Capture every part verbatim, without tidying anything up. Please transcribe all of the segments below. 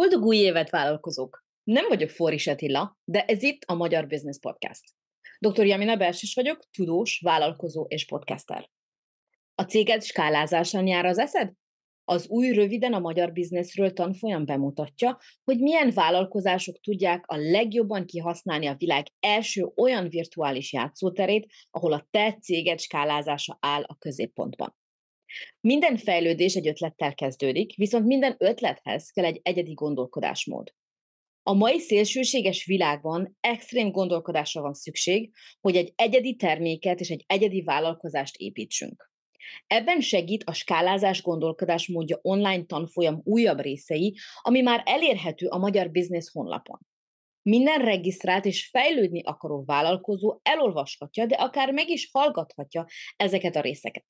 Boldog új évet, vállalkozók! Nem vagyok Forris Attila, de ez itt a Magyar Business Podcast. doktor Yamina Belsés vagyok, tudós, vállalkozó és podcaster. A céged skálázásán jár az eszed? Az új röviden a Magyar Businessről tanfolyam bemutatja, hogy milyen vállalkozások tudják a legjobban kihasználni a világ első olyan virtuális játszóterét, ahol a te céged skálázása áll a középpontban. Minden fejlődés egy ötlettel kezdődik, viszont minden ötlethez kell egy egyedi gondolkodásmód. A mai szélsőséges világban extrém gondolkodásra van szükség, hogy egy egyedi terméket és egy egyedi vállalkozást építsünk. Ebben segít a skálázás gondolkodásmódja online tanfolyam újabb részei, ami már elérhető a Magyar Business honlapon. Minden regisztrált és fejlődni akaró vállalkozó elolvashatja, de akár meg is hallgathatja ezeket a részeket.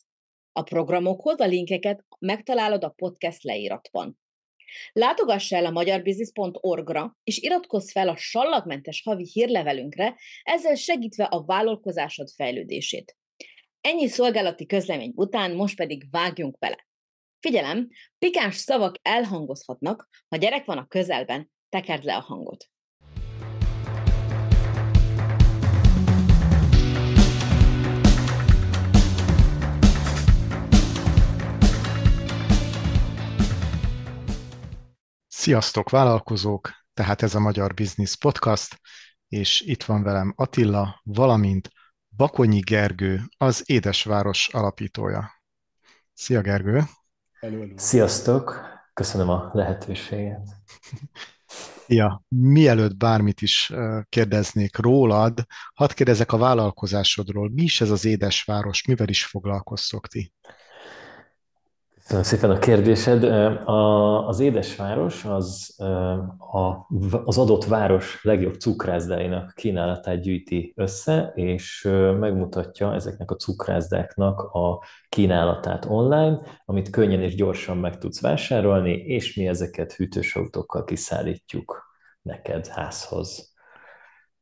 A programokhoz a linkeket megtalálod a podcast leíratban. Látogass el a magyar business pont org-ra, és iratkozz fel a sallagmentes havi hírlevelünkre, ezzel segítve a vállalkozásod fejlődését. Ennyi szolgálati közlemény után most pedig vágjunk bele. Figyelem, pikáns szavak elhangozhatnak, ha gyerek van a közelben, tekerd le a hangot. Sziasztok vállalkozók, tehát ez a Magyar Business Podcast, és itt van velem Attila, valamint Bakonyi Gergő, az Édesváros alapítója. Szia Gergő! Hello, hello. Sziasztok! Köszönöm a lehetőséget! Ja, mielőtt bármit is kérdeznék rólad, hadd kérdezek a vállalkozásodról. Mi is ez az Édesváros, mivel is foglalkoztok ti? Köszönöm szépen a kérdésed. A, az Édesváros az, a, az adott város legjobb cukrászdáinak kínálatát gyűjti össze, és megmutatja ezeknek a cukrászdáknak a kínálatát online, amit könnyen és gyorsan meg tudsz vásárolni, és mi ezeket hűtős autókkal kiszállítjuk neked házhoz.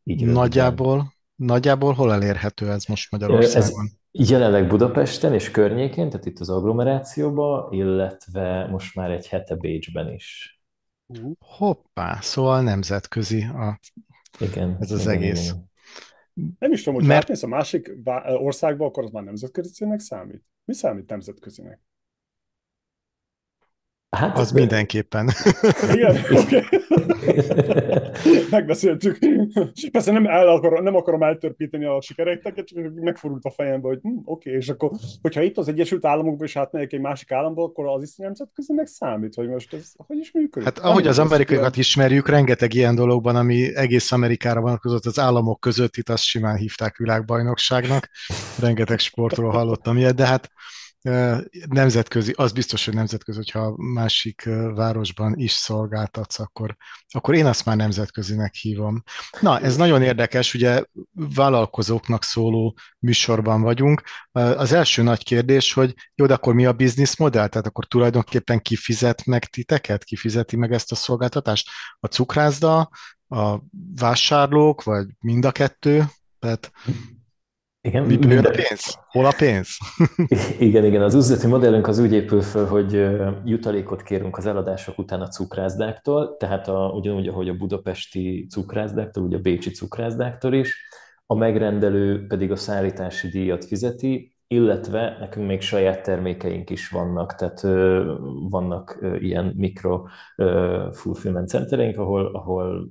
Így nagyjából, nagyjából hol elérhető ez most Magyarországon? Ez, Jelenleg Budapesten és környékén, tehát itt az agglomerációban, illetve most már egy hete Bécsben is. Hoppá, szóval nemzetközi a... igen, ez az igen, egész. Igen. Nem is tudom, hogy Mert... átmész a másik országba, akkor az már nemzetközinek számít? Mi számít nemzetközinek? Hát az be... mindenképpen. Igen, oké. Megbeszéltük. Persze nem, el akarom, nem akarom eltörpíteni a sikerekteket, csak megfordult a fejembe, hogy hm, oké, okay, és akkor, hogyha itt az Egyesült Államokban is átmegyek egy másik államba, akkor az is nemzetközinek számít, hogy most ez hogy is működik. Hát ahogy az amerikaiakat ismerjük, rengeteg ilyen dologban, ami egész Amerikára vonatkozott az államok között, itt azt simán hívták világbajnokságnak. Rengeteg sportról hallottam ilyet, de hát nemzetközi, az biztos, hogy nemzetközi, hogyha másik városban is szolgáltatsz, akkor, akkor én azt már nemzetközinek hívom. Na, ez nagyon érdekes, ugye vállalkozóknak szóló műsorban vagyunk. Az első nagy kérdés, hogy jó, de akkor mi a business modell? Tehát akkor tulajdonképpen ki fizet meg titeket? Ki fizeti meg ezt a szolgáltatást? A cukrászda, a vásárlók, vagy mind a kettő? Tehát... igen, miből a pénz? Hol a pénz? Igen, igen, az üzleti modellünk az úgy épül föl, hogy jutalékot kérünk az eladások után a cukrászdáktól, tehát a, ugyanúgy, ahogy a budapesti cukrászdáktól, ugye a bécsi cukrászdáktól is, a megrendelő pedig a szállítási díjat fizeti, illetve nekünk még saját termékeink is vannak, tehát vannak ilyen mikro fulfillment centereink, ahol, ahol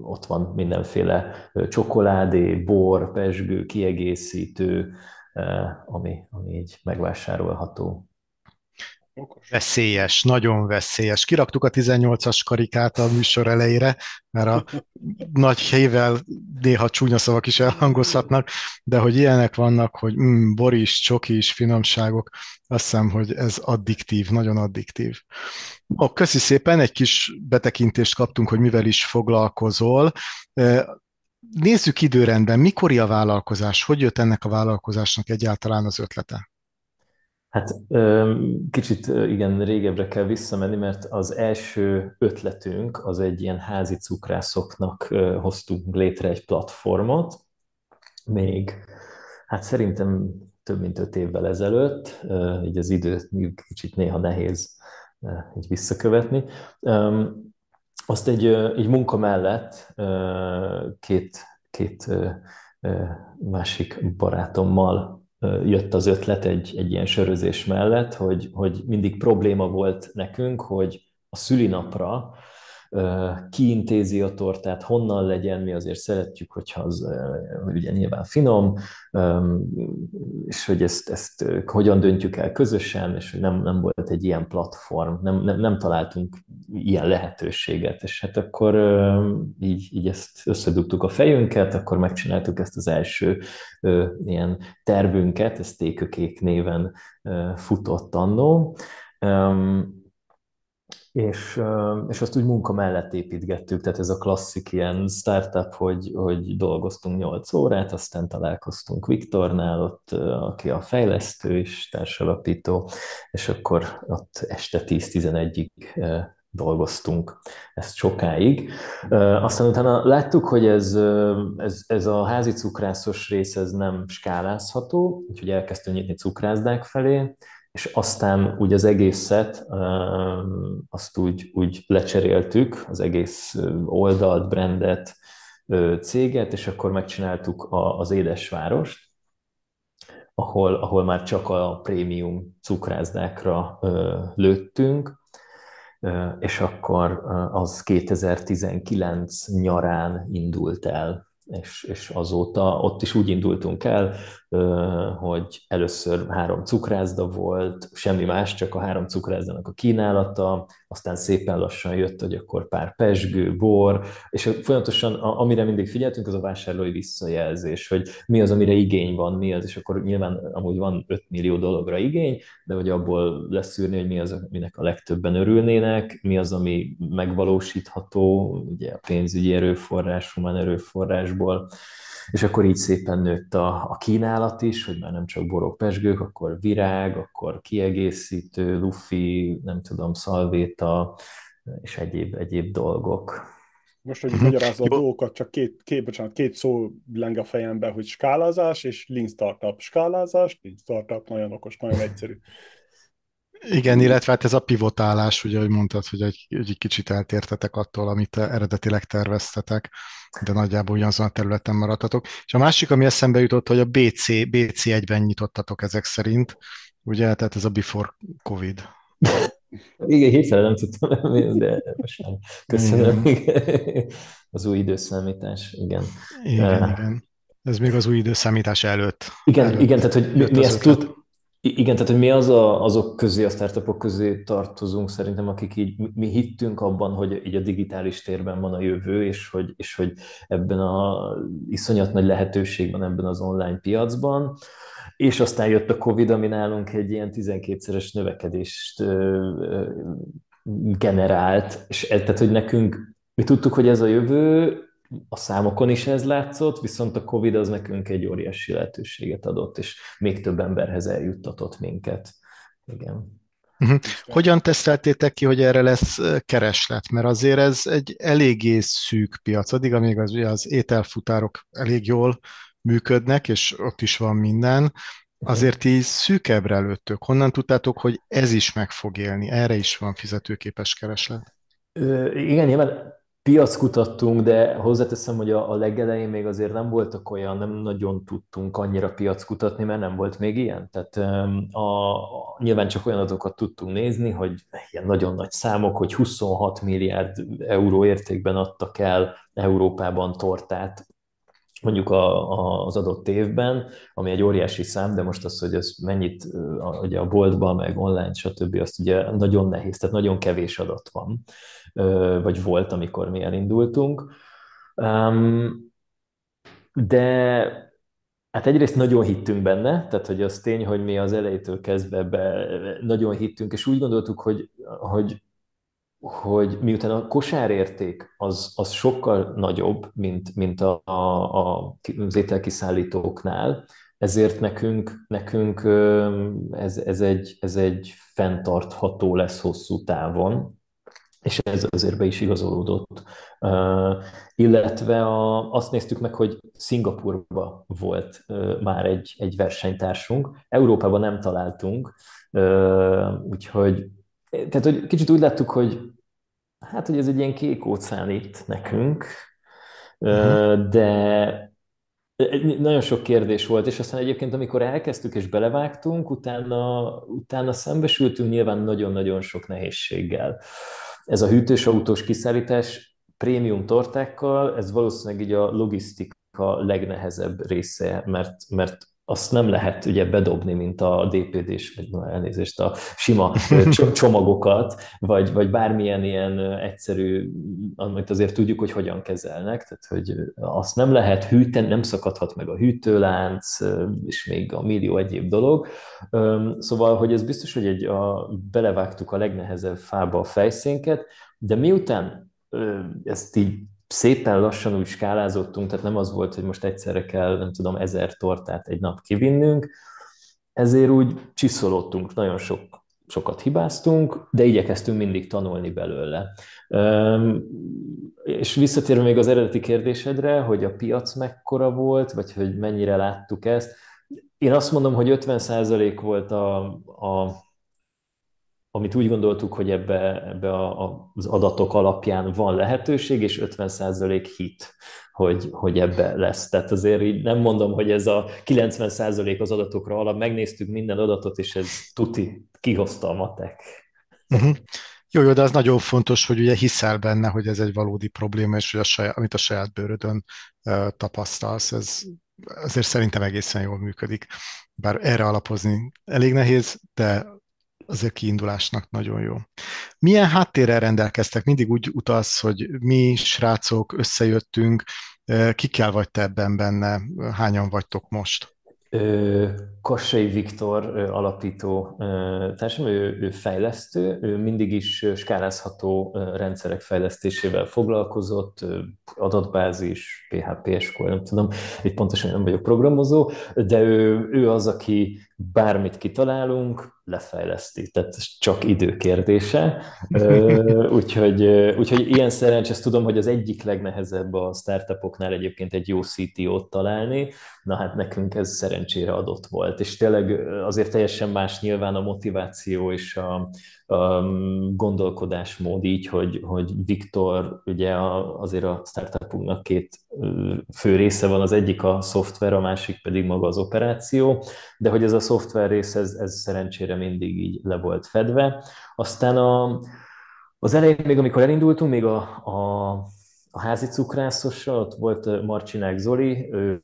ott van mindenféle csokoládé, bor, pezsgő, kiegészítő, ami, ami így megvásárolható. Veszélyes, nagyon veszélyes. Kiraktuk a tizennyolcas karikát a műsor elejére, mert a nagy hével néha csúnya szavak is elhangozhatnak, de hogy ilyenek vannak, hogy mm, bor is, csoki is, finomságok, azt hiszem, hogy ez addiktív, nagyon addiktív. Ó, köszi szépen, egy kis betekintést kaptunk, hogy mivel is foglalkozol. Nézzük időrendben, mikori a vállalkozás, hogy jött ennek a vállalkozásnak egyáltalán az ötlete? Hát kicsit igen, régebbre kell visszamenni, mert az első ötletünk az egy ilyen házi cukrászoknak hoztunk létre egy platformot, még hát szerintem több mint öt évvel ezelőtt, így az időt kicsit néha nehéz így visszakövetni. Azt egy, egy munka mellett két, két másik barátommal jött az ötlet egy, egy ilyen sörözés mellett, hogy, hogy mindig probléma volt nekünk, hogy a szülinapra ki intézi a tortát, honnan legyen, mi azért szeretjük, hogyha az hogy ugye nyilván finom, és hogy ezt, ezt hogyan döntjük el közösen, és hogy nem, nem volt egy ilyen platform, nem, nem, nem találtunk ilyen lehetőséget, és hát akkor így, így ezt összedugtuk a fejünket, akkor megcsináltuk ezt az első ilyen tervünket, ez Tékökék néven futott annó, És, és azt úgy munka mellett építgettük, tehát ez a klasszik ilyen startup, hogy, hogy dolgoztunk nyolc órát, aztán találkoztunk Viktornál, ott, aki a fejlesztő és társalapító, és akkor ott este tíz-tizenegyig dolgoztunk ezt sokáig. Aztán utána láttuk, hogy ez, ez, ez a házi cukrászos rész ez nem skálázható, úgyhogy elkezdtünk nyitni cukrászdák felé, és aztán úgy az egészet, azt úgy, úgy lecseréltük, az egész oldalt, brandet, céget, és akkor megcsináltuk az Édesvárost, ahol, ahol már csak a prémium cukrászdákra lőttünk, és akkor az kétezer-tizenkilenc nyarán indult el. És, és azóta ott is úgy indultunk el, hogy először három cukrászda volt, semmi más, csak a három cukrászdának a kínálata, aztán szépen lassan jött, hogy akkor pár pezsgő, bor, és folyamatosan amire mindig figyeltünk, az a vásárlói visszajelzés, hogy mi az, amire igény van, mi az, és akkor nyilván amúgy van öt millió dologra igény, de hogy abból leszűrni, hogy mi az, aminek a legtöbben örülnének, mi az, ami megvalósítható, ugye a pénzügyi erőforrás, humán erőforrás, és akkor így szépen nőtt a, a kínálat is, hogy már nem csak borok, pezsgők, akkor virág, akkor kiegészítő, lufi, nem tudom, szalvéta, és egyéb, egyéb dolgok. Most, hogy magyarázol a dolgokat, csak két, két, bocsánat, két szó leng a fejemben, hogy skálázás és lean startup. Skálázás, lean startup, nagyon okos, nagyon egyszerű. Igen, illetve hát ez a pivotálás, ugye, ahogy mondtad, hogy egy, egy kicsit eltértetek attól, amit eredetileg terveztetek, de nagyjából ugyanazon a területen maradtatok. És a másik, ami eszembe jutott, hogy a bé cé egyben nyitottatok ezek szerint, ugye, tehát ez a before Covid. Igen, hirtelen nem tudtam, de most nem. Köszönöm. Igen. Az új időszámítás, igen. Igen, uh, igen. Ez még az új időszámítás előtt. Igen, előtt, igen, tehát hogy mi ezt tud... Igen, tehát hogy mi az a, azok közé, a startupok közé tartozunk szerintem, akik így, mi hittünk abban, hogy így a digitális térben van a jövő, és hogy, és hogy ebben az iszonyat nagy lehetőség van ebben az online piacban, és aztán jött a Covid, ami nálunk egy ilyen tizenkétszeres növekedést generált, és tehát hogy nekünk, mi tudtuk, hogy ez a jövő, a számokon is ez látszott, viszont a Covid az nekünk egy óriási lehetőséget adott, és még több emberhez eljuttatott minket. Igen. Hogyan teszteltétek ki, hogy erre lesz kereslet? Mert azért ez egy eléggé szűk piac. Addig, amíg az, ugye az ételfutárok elég jól működnek, és ott is van minden, azért így szűkebbre lőttök. Honnan tudtátok, hogy ez is meg fog élni? Erre is van fizetőképes kereslet? Ö, igen, nyilván piackutattunk, de hozzáteszem, hogy a, a legelején még azért nem voltak olyan, nem nagyon tudtunk annyira piackutatni, mert nem volt még ilyen. Tehát a, a, nyilván csak olyan adatokat tudtunk nézni, hogy ilyen nagyon nagy számok, hogy huszonhat milliárd euró értékben adtak el Európában tortát, mondjuk a, a, az adott évben, ami egy óriási szám, de most az, hogy ez mennyit a, ugye a boltban, meg online, stb., azt ugye nagyon nehéz, tehát nagyon kevés adat van, vagy volt, amikor mi elindultunk. De hát egyrészt nagyon hittünk benne, tehát hogy az tény, hogy mi az elejétől kezdve be nagyon hittünk, és úgy gondoltuk, hogy, hogy hogy miután a kosárérték az, az sokkal nagyobb, mint, mint a, a, a, az ételkiszállítóknál, ezért nekünk, nekünk ez, ez, egy, ez egy fenntartható lesz hosszú távon, és ez azért be is igazolódott. Uh, illetve a, azt néztük meg, hogy Szingapurban volt uh, már egy, egy versenytársunk, Európában nem találtunk, uh, úgyhogy tehát, hogy kicsit úgy láttuk, hogy hát, hogy ez egy ilyen kék óceán itt nekünk, uh-huh. de nagyon sok kérdés volt, és aztán egyébként, amikor elkezdtük és belevágtunk, utána, utána szembesültünk nyilván nagyon-nagyon sok nehézséggel. Ez a hűtős autós kiszállítás prémium tortákkal, ez valószínűleg így a logisztika legnehezebb része, mert, mert azt nem lehet ugye bedobni, mint a dé pé dés, elnézést, a sima csomagokat, vagy, vagy bármilyen ilyen egyszerű, amit azért tudjuk, hogy hogyan kezelnek, tehát hogy azt nem lehet hűteni, nem szakadhat meg a hűtőlánc, és még a millió egyéb dolog. Szóval, hogy ez biztos, hogy egy a, belevágtuk a legnehezebb fába a fejszénket, de miután ezt így szépen lassan úgy skálázottunk, tehát nem az volt, hogy most egyszerre kell, nem tudom, ezer tortát egy nap kivinnünk, ezért úgy csiszolódtunk, nagyon sok, sokat hibáztunk, de igyekeztünk mindig tanulni belőle. És visszatérve még az eredeti kérdésedre, hogy a piac mekkora volt, vagy hogy mennyire láttuk ezt, én azt mondom, hogy ötven százalék volt a... a amit úgy gondoltuk, hogy ebbe, ebbe a, a, az adatok alapján van lehetőség, és ötven százalék hit, hogy, hogy ebbe lesz. Tehát azért így nem mondom, hogy ez a kilencven százalék az adatokra alap, megnéztük minden adatot, és ez tuti, kihozta a matek. Uh-huh. Jó, jó, de az nagyon fontos, hogy ugye hiszel benne, hogy ez egy valódi probléma, és hogy a saját, amit a saját bőrödön uh, tapasztalsz, ez azért szerintem egészen jól működik. Bár erre alapozni elég nehéz, de azért kiindulásnak nagyon jó. Milyen háttérrel rendelkeztek? Mindig úgy utalsz, hogy mi, srácok, összejöttünk. Kikkel vagy te ebben benne? Hányan vagytok most? Kossai Viktor alapító társam, ő, ő fejlesztő, ő mindig is skálázható rendszerek fejlesztésével foglalkozott, adatbázis, pé há pé-skor, nem tudom, itt pontosan nem vagyok programozó, de ő, ő az, aki bármit kitalálunk, lefejleszti, tehát ez csak idő kérdése. úgyhogy, úgyhogy ilyen szerencsés, tudom, hogy az egyik legnehezebb a startupoknál egyébként egy jó cé té ó-t találni, na hát nekünk ez szerencsére adott volt, és tényleg azért teljesen más nyilván a motiváció és a, a gondolkodásmód így, hogy, hogy Viktor, ugye azért a startupunknak két fő része van, az egyik a szoftver, a másik pedig maga az operáció, de hogy ez a szoftver rész, ez, ez szerencsére mindig így le volt fedve. Aztán a, az elején, még amikor elindultunk, még a, a, a házi cukrászossal, ott volt Marcsinák Zoli, ő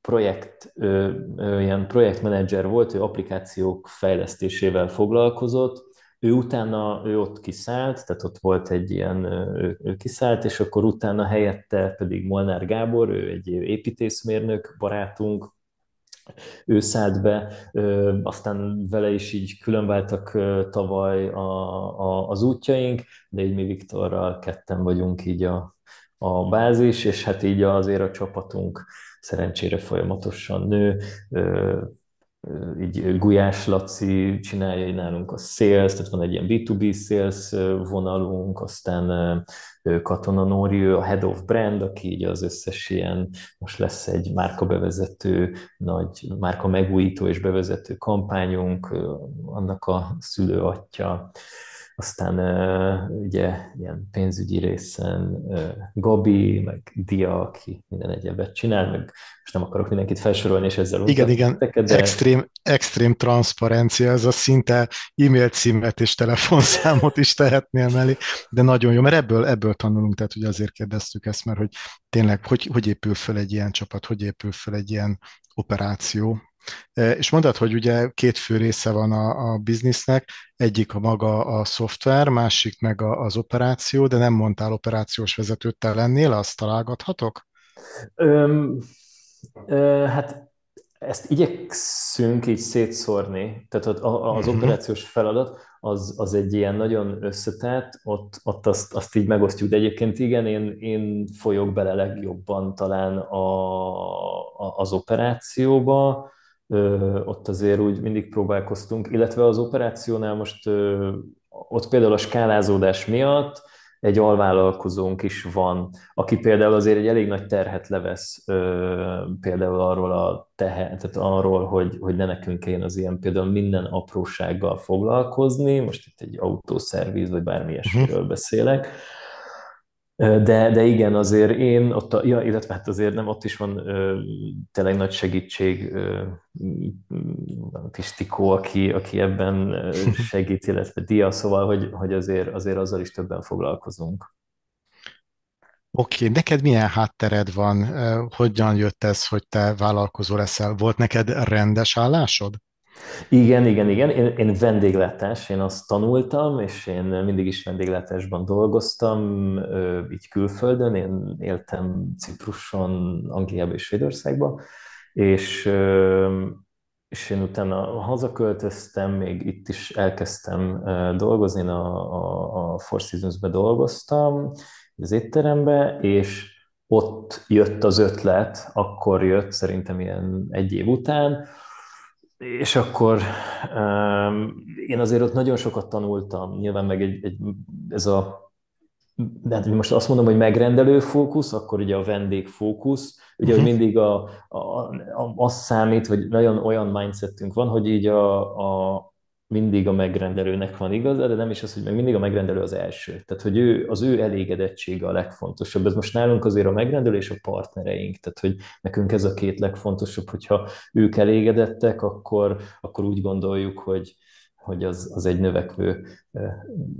projekt, ő, ő ilyen projektmenedzser volt, ő applikációk fejlesztésével foglalkozott, ő utána, ő ott kiszállt, tehát ott volt egy ilyen, ő, ő kiszállt, és akkor utána helyette pedig Molnár Gábor, ő egy építészmérnök barátunk, ő szállt be, aztán vele is így különváltak tavaly a, a, az útjaink, de így mi Viktorral ketten vagyunk így a, a bázis, és hát így azért a csapatunk szerencsére folyamatosan nő, így Gulyás Laci csinálja így nálunk a sales, tehát van egy ilyen bé kettő bé sales vonalunk, aztán Katona Norio, a head of brand, aki így az összes ilyen, most lesz egy márka bevezető, nagy márka megújító és bevezető kampányunk, annak a szülőatya, aztán ugye ilyen pénzügyi részen Gabi, meg Dia, aki minden egyebet csinál, meg most nem akarok mindenkit felsorolni, és ezzel igen, igen, de... extrém, extrém transzparencia, ez a szinte e-mail címet és telefonszámot is tehetnél mellé, de nagyon jó, mert ebből, ebből tanulunk, tehát ugye azért kérdeztük ezt, mert hogy tényleg, hogy, hogy épül fel egy ilyen csapat, hogy épül fel egy ilyen operáció. És mondtad, hogy ugye két fő része van a, a biznisznek, egyik a maga a szoftver, másik meg a, az operáció, de nem mondtál operációs vezetőt, te lennél, azt találgathatok? Öm, ö, hát ezt igyekszünk így szétszórni, tehát az, az operációs feladat az, az egy ilyen nagyon összetett, ott, ott azt, azt így megosztjuk, de egyébként igen, én, én folyok bele legjobban talán a, a, az operációba, Ö, ott azért úgy mindig próbálkoztunk, illetve az operációnál most ö, ott például a skálázódás miatt egy alvállalkozónk is van, aki például azért egy elég nagy terhet levesz például arról a tehet, tehát arról, hogy, hogy ne nekünk kéne az ilyen például minden aprósággal foglalkozni, most itt egy autószerviz, vagy bármi ilyesmiről beszélek, de, de igen, azért én ott, a, ja, illetve hát azért nem, ott is van ö, tényleg nagy segítség, ö, Pistikó, aki, aki ebben segít, illetve Dia, szóval, hogy, hogy azért, azért azzal is többen foglalkozunk. Oké, okay. Neked milyen háttered van? Hogyan jött ez, hogy te vállalkozó leszel? Volt neked rendes állásod? Igen, igen, igen. Én, én vendéglátás, én azt tanultam, és én mindig is vendéglátásban dolgoztam, így külföldön, én éltem Cipruson, Angliában és Svédországban, és, és én utána hazaköltöztem, még itt is elkezdtem dolgozni, én a, a, a Four Seasons-ben dolgoztam, az étteremben, és ott jött az ötlet, akkor jött, szerintem ilyen egy év után, és akkor um, én azért ott nagyon sokat tanultam, nyilván meg egy, egy, ez a, de hát most azt mondom, hogy megrendelő fókusz, akkor ugye a vendég fókusz, ugye uh-huh. mindig a, a, a, az számít, vagy nagyon olyan mindsetünk van, hogy így a, a mindig a megrendelőnek van igaza, de nem is az, hogy meg mindig a megrendelő az első. Tehát, hogy ő, az ő elégedettsége a legfontosabb. Ez most nálunk azért a megrendelő és a partnereink. Tehát, hogy nekünk ez a két legfontosabb, hogyha ők elégedettek, akkor, akkor úgy gondoljuk, hogy, hogy az, az egy növekvő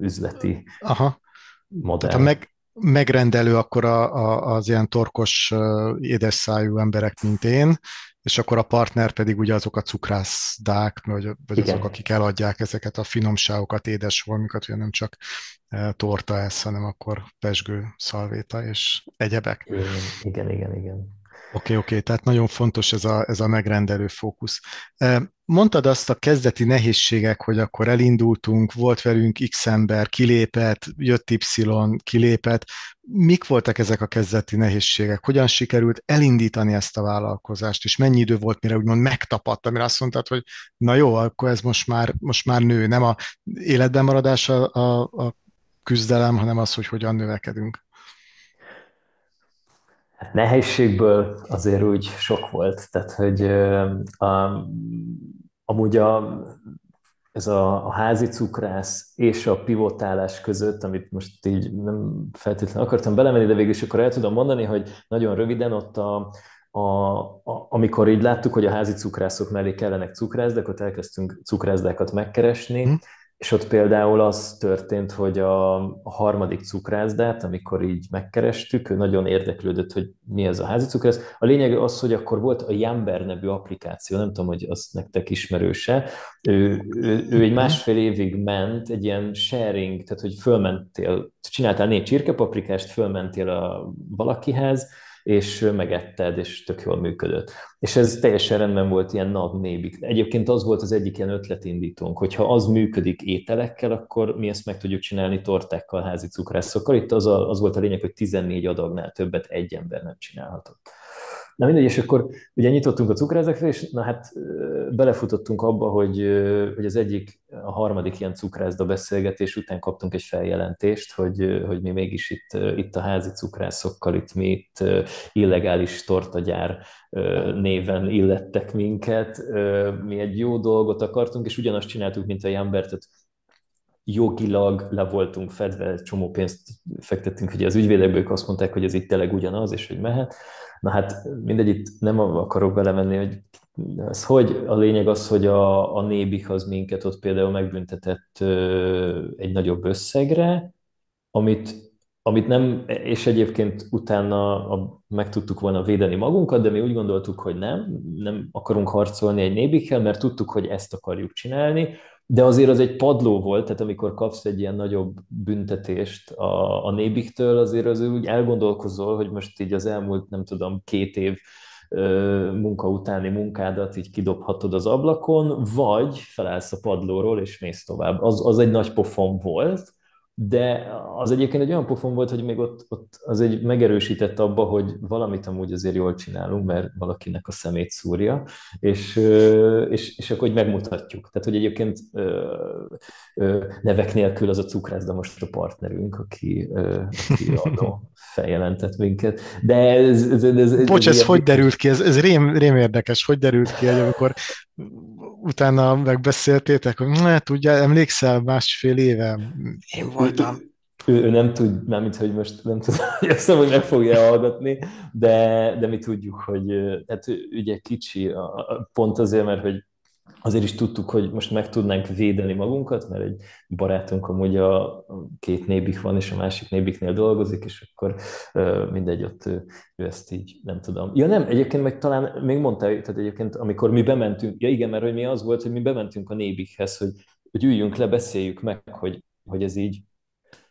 üzleti Aha. modell. Tehát a meg, megrendelő akkor a, a, az ilyen torkos, édesszájú emberek, mint én, és akkor a partner pedig ugye azok a cukrászdák, vagy, vagy azok, akik eladják ezeket a finomságokat, édes valamikat, ugye nem csak torta ez, hanem akkor pezsgő, szalvéta és egyebek. Igen, igen, igen. Oké, okay, oké, okay, tehát nagyon fontos ez a, ez a megrendelő fókusz. Mondtad azt a kezdeti nehézségek, hogy akkor elindultunk, volt velünk X ember, kilépett, jött Y, kilépett. Mik voltak ezek a kezdeti nehézségek? Hogyan sikerült elindítani ezt a vállalkozást, és mennyi idő volt, mire úgymond megtapadt, amire azt mondtad, hogy na jó, akkor ez most már, most már nő, nem a életben maradás a, a, a küzdelem, hanem az, hogy hogyan növekedünk. Nehézségből azért úgy sok volt, tehát hogy a, amúgy a, ez a, a házi cukrász és a pivotálás között, amit most így nem feltétlenül akartam belemenni, de végül is akkor el tudom mondani, hogy nagyon röviden ott a, a, a, amikor így láttuk, hogy a házi cukrászok mellé kellenek cukrászdák, ott elkezdtünk cukrászdákat megkeresni, mm. És ott például az történt, hogy a harmadik cukrászdát, amikor így megkerestük, ő nagyon érdeklődött, hogy mi ez a házi cukrász. A lényeg az, hogy akkor volt a Jember nevű applikáció, nem tudom, hogy az nektek ismerőse. Ő, ő, ő egy másfél évig ment, egy ilyen sharing, tehát hogy fölmentél, csináltál négy csirkepaprikást, fölmentél a valakihez, és megetted, és tök jól működött. És ez teljesen rendben volt ilyen NAV Nébih. Egyébként az volt az egyik ilyen ötletindítónk, hogyha az működik ételekkel, akkor mi ezt meg tudjuk csinálni tortákkal, házi cukrászokkal. Itt az, a, az volt a lényeg, hogy tizennégy adagnál többet egy ember nem csinálhatott. Na mindegy, és akkor ugye nyitottunk a cukrászdákra, és na hát belefutottunk abba, hogy, hogy az egyik, a harmadik ilyen cukrászda beszélgetés után kaptunk egy feljelentést, hogy, hogy mi mégis itt, itt a házi cukrászokkal, itt mi itt illegális tortagyár néven illettek minket, mi egy jó dolgot akartunk, és ugyanazt csináltuk, mint a Jember, jogilag le voltunk fedve, csomó pénzt fektettünk, hogy az ügyvédekből azt mondták, hogy ez itt tényleg ugyanaz, és hogy mehet. Na hát mindegy, itt nem akarok belemenni, hogy ez hogy. A lényeg az, hogy a, a Nébih az minket ott például megbüntetett ö, egy nagyobb összegre, amit, amit nem, és egyébként utána a, meg tudtuk volna védeni magunkat, de mi úgy gondoltuk, hogy nem, nem akarunk harcolni egy Nébihkel, mert tudtuk, hogy ezt akarjuk csinálni, de azért az egy padló volt, tehát amikor kapsz egy ilyen nagyobb büntetést a, a Nébihtől, azért az úgy elgondolkozol, hogy most így az elmúlt, nem tudom, két év ö, munka utáni munkádat így kidobhatod az ablakon, vagy felállsz a padlóról és mész tovább. Az, az egy nagy pofon volt, De az egyébként egy olyan pofon volt, hogy még ott, ott az egy megerősített abba, hogy valamit amúgy azért jól csinálunk, mert valakinek a szemét szúrja, és, és, és akkor megmutatjuk. Tehát, hogy egyébként nevek nélkül az a cukrászda most a partnerünk, aki, aki annó feljelentett minket. De ez... ez, ez, ez Bocs, ez, ez hogy derült ki? Ez, ez rém, rém érdekes, hogy derült ki, hogy amikor utána megbeszéltétek, hogy ne, tudjál, emlékszel másfél éve? Én voltam. Ő, ő nem tud, mármint, hogy most nem tudom, hogy azt mondom, hogy meg fogja hallgatni, de, de mi tudjuk, hogy hát ugye kicsi, pont azért, mert hogy azért is tudtuk, hogy most meg tudnánk védeni magunkat, mert egy barátunk amúgy a két Nébih van, és a másik Nébihnél dolgozik, és akkor mindegy, ott ő, ő ezt így nem tudom. Ja nem, egyébként meg talán még mondtál, tehát egyébként amikor mi bementünk, ja igen, mert hogy mi az volt, hogy mi bementünk a Nébihhez, hogy, hogy üljünk le, beszéljük meg, hogy, hogy ez így,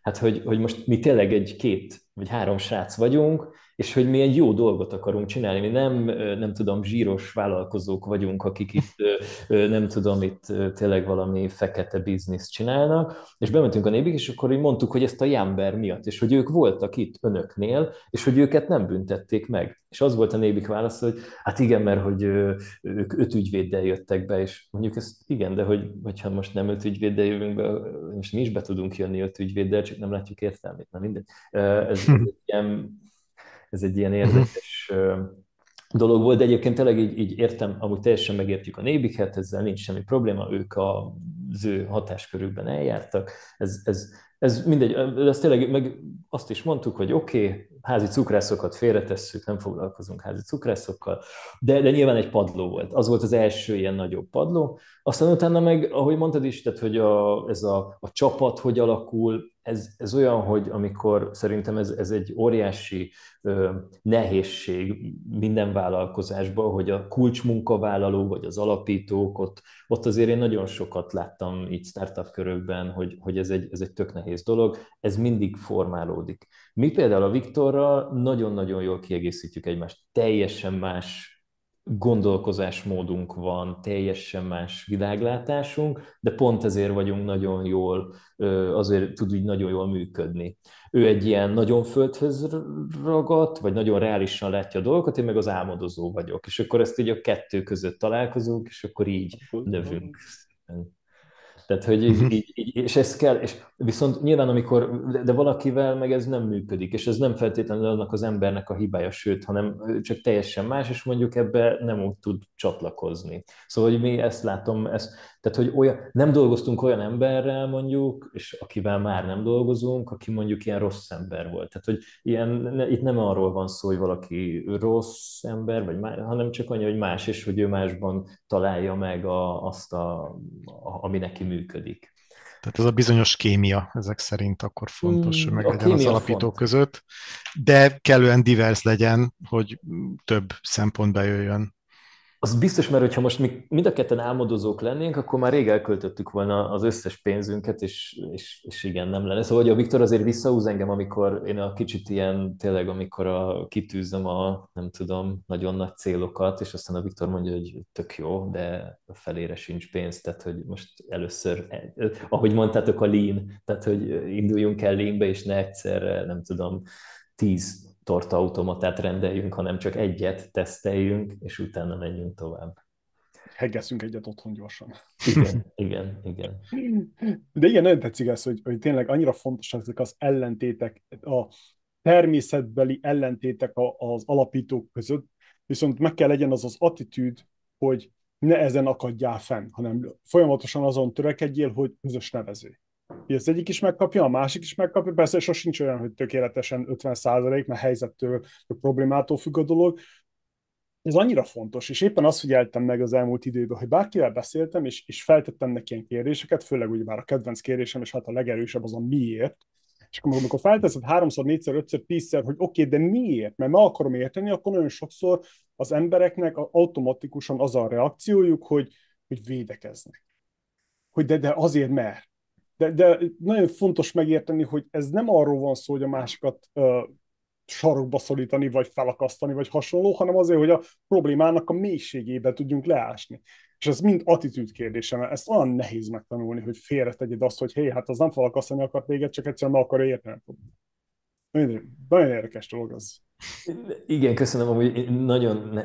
hát hogy, hogy most mi tényleg egy két vagy három srác vagyunk, és hogy mi egy jó dolgot akarunk csinálni. Mi nem, nem tudom, zsíros vállalkozók vagyunk, akik itt, nem tudom, itt tényleg valami fekete bizniszt csinálnak, és bementünk a Nébig, és akkor így mondtuk, hogy ezt a Jember miatt, és hogy ők voltak itt önöknél, és hogy őket nem büntették meg. És az volt a Nébig válasz, hogy hát igen, mert hogy ők öt ügyvéddel jöttek be, és mondjuk ezt igen, de hogy, hogyha most nem öt ügyvéddel jövünk be, most mi is be tudunk jönni öt ügyvéddel, csak nem látjuk értelmét, nem mindegy. Ez ilyen... Ez egy ilyen érdekes uh-huh. dolog volt, de egyébként tényleg így, így értem, amúgy teljesen megértjük a Nébihet, ezzel nincs semmi probléma, ők az ő hatáskörükben eljártak. Ez, ez, ez mindegy, ez tényleg, meg azt is mondtuk, hogy oké, okay, házi cukrászokat félretesszük, nem foglalkozunk házi cukrászokkal, de, de nyilván egy padló volt. Az volt az első ilyen nagyobb padló. Aztán utána meg, ahogy mondtad is, tehát, hogy a, ez a, a csapat hogy alakul, Ez, ez olyan, hogy amikor szerintem ez, ez egy óriási ö, nehézség minden vállalkozásban, hogy a kulcsmunkavállaló vagy az alapítók, ott, ott azért én nagyon sokat láttam így startup körökben, hogy, hogy ez, egy, ez egy tök nehéz dolog, ez mindig formálódik. Mi például a Viktorral nagyon-nagyon jól kiegészítjük egymást, teljesen más gondolkozásmódunk van, teljesen más világlátásunk, de pont ezért vagyunk nagyon jól, azért tud így nagyon jól működni. Ő egy ilyen nagyon földhöz ragadt, vagy nagyon reálisan látja a dolgokat, én meg az álmodozó vagyok, és akkor ezt így a kettő között találkozunk, és akkor így növünk. Tehát, hogy így, így, és ez kell, és viszont nyilván amikor, de valakivel meg ez nem működik, és ez nem feltétlenül annak az embernek a hibája, sőt, hanem csak teljesen más, és mondjuk ebbe nem úgy tud csatlakozni. Szóval, hogy mi ezt látom, ezt, tehát, hogy olyan, nem dolgoztunk olyan emberrel mondjuk, és akivel már nem dolgozunk, aki mondjuk ilyen rossz ember volt. Tehát, hogy ilyen, itt nem arról van szó, hogy valaki rossz ember, vagy más, hanem csak annyi, hogy más, és hogy ő másban találja meg a, azt, a, a, ami neki működik. Tehát ez a bizonyos kémia ezek szerint akkor fontos, hogy meglegyen az alapítók között, de kellően divers legyen, hogy több szempont bejöjjön. Az biztos, mert hogyha most mi mind a ketten álmodozók lennénk, akkor már rég elköltöttük volna az összes pénzünket, és, és, és igen, nem lenne. Szóval, hogy a Viktor azért visszahúz engem, amikor én a kicsit ilyen, tényleg, amikor a, kitűzöm a, nem tudom, nagyon nagy célokat, és aztán a Viktor mondja, hogy tök jó, de a felére sincs pénz, tehát, hogy most először, ahogy mondtátok, a lean, tehát, hogy induljunk el leanbe, és ne egyszerre, nem tudom, tíz tortaautomatát rendeljünk, hanem csak egyet teszteljünk, és utána menjünk tovább. Heggesszünk egyet otthon gyorsan. Igen, igen, igen. De igen, nagyon tetszik ez, hogy, hogy tényleg annyira fontos ezek az ellentétek, a természetbeli ellentétek az alapítók között, viszont meg kell legyen az az attitűd, hogy ne ezen akadjál fenn, hanem folyamatosan azon törekedjél, hogy közös nevező. Az egyik is megkapja, a másik is megkapja, persze sosem nincs olyan, hogy tökéletesen ötven százalék, mert helyzettől, a problémától függ a dolog. Ez annyira fontos, és éppen azt figyeltem meg az elmúlt időben, hogy bárkivel beszéltem, és, és feltettem neki ilyen kérdéseket, főleg ugyebár a kedvenc kérdésem, és hát a legerősebb az a miért. És akkor amikor felteszed háromszor, négyszer, ötször, tízszer, hogy oké, okay, de miért? Mert meg akarom érteni, akkor nagyon sokszor az embereknek automatikusan az a reakciójuk, hogy, hogy védekeznek. Hogy de, de azért mert. De, de nagyon fontos megérteni, hogy ez nem arról van szó, hogy a másikat uh, sarokba szorítani, vagy felakasztani, vagy hasonló, hanem azért, hogy a problémának a mélységébe tudjunk leásni. És ez mind attitűd kérdése, mert ezt olyan nehéz megtanulni, hogy félretegyed azt, hogy hé, hát az nem falakasztani akart téged, csak egyszerűen meg akarja érteni. Nagyon érdekes dolog az. Igen, köszönöm, amúgy nagyon ne,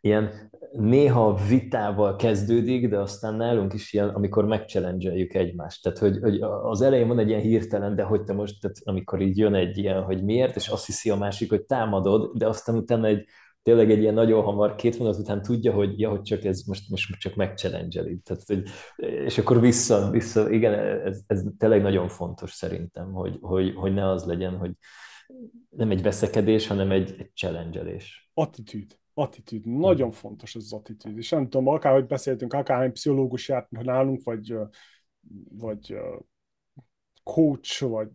ilyen néha vitával kezdődik, de aztán nálunk is ilyen, amikor megchallengeljük egymást. Tehát, hogy, hogy az elején van egy ilyen hirtelen, de hogy te most, tehát amikor így jön egy ilyen, hogy miért, és azt hiszi a másik, hogy támadod, de aztán utána egy tényleg egy ilyen nagyon hamar, két mondat után tudja, hogy ja, hogy csak ez most, most csak megchallenge-eli. Tehát, hogy, és akkor vissza, vissza igen, ez, ez tényleg nagyon fontos szerintem, hogy, hogy, hogy ne az legyen, hogy nem egy veszekedés, hanem egy, egy challenge-elés. Attitűd, attitűd, nagyon hmm. fontos ez az attitűd, és nem tudom, akárhogy beszéltünk, akárhány pszichológus járt nálunk, vagy, vagy coach, vagy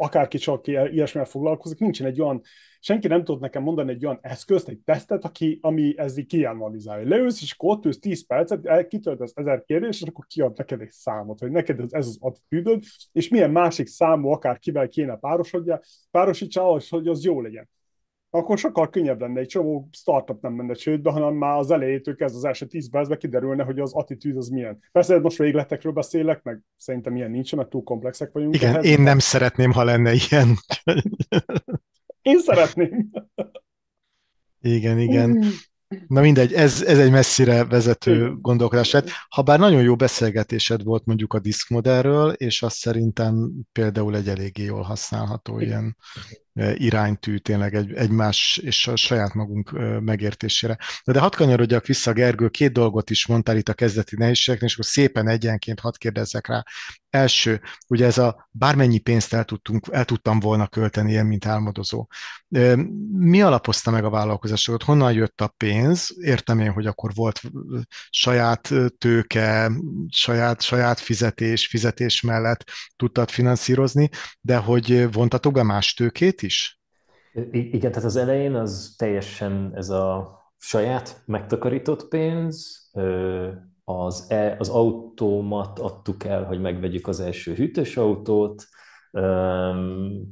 akárki csak ilyesmivel foglalkozik, nincsen egy olyan, senki nem tud nekem mondani egy olyan eszközt, egy tesztet, aki, ami ezzel kianalizálja. Leülsz, és akkor ott ülsz tíz percet, kitöltesz ezer kérdést, és akkor kiad neked egy számot, hogy neked ez az attitűdöd, és milyen másik számú akárkivel kéne párosodjál, párosítsál, és hogy az jó legyen. Akkor sokkal könnyebb lenne, egy csomó startup nem menne csődbe, hanem már az elejétől kezd az első tíz percben kiderülne, hogy az attitűd az milyen. Persze most végletekről beszélek, meg szerintem ilyen nincs, mert túl komplexek vagyunk. Igen, ehhez. Én nem szeretném, ha lenne ilyen. Én szeretném. Igen, igen. Na mindegy, ez, ez egy messzire vezető gondolkodás. Habár nagyon jó beszélgetésed volt mondjuk a diszkmodellről, és azt szerintem például egy eléggé jól használható ilyen iránytű tényleg egy, egymás és a saját magunk megértésére. De, de hadd kanyarodjak vissza, Gergő, két dolgot is mondtál itt a kezdeti nehézségeknél, és akkor szépen egyenként hadd kérdezzek rá. Első, ugye ez a bármennyi pénzt el, tudtunk, el tudtam volna költeni ilyen, mint álmodozó. Mi alapozta meg a vállalkozásokat? Honnan jött a pénz? Értem én, hogy akkor volt saját tőke, saját, saját fizetés, fizetés mellett tudtad finanszírozni, de hogy vontatok be más tőkét is? Igen, tehát az elején az teljesen ez a saját megtakarított pénz, az, e, az autómat adtuk el, hogy megvegyük az első hűtősautót,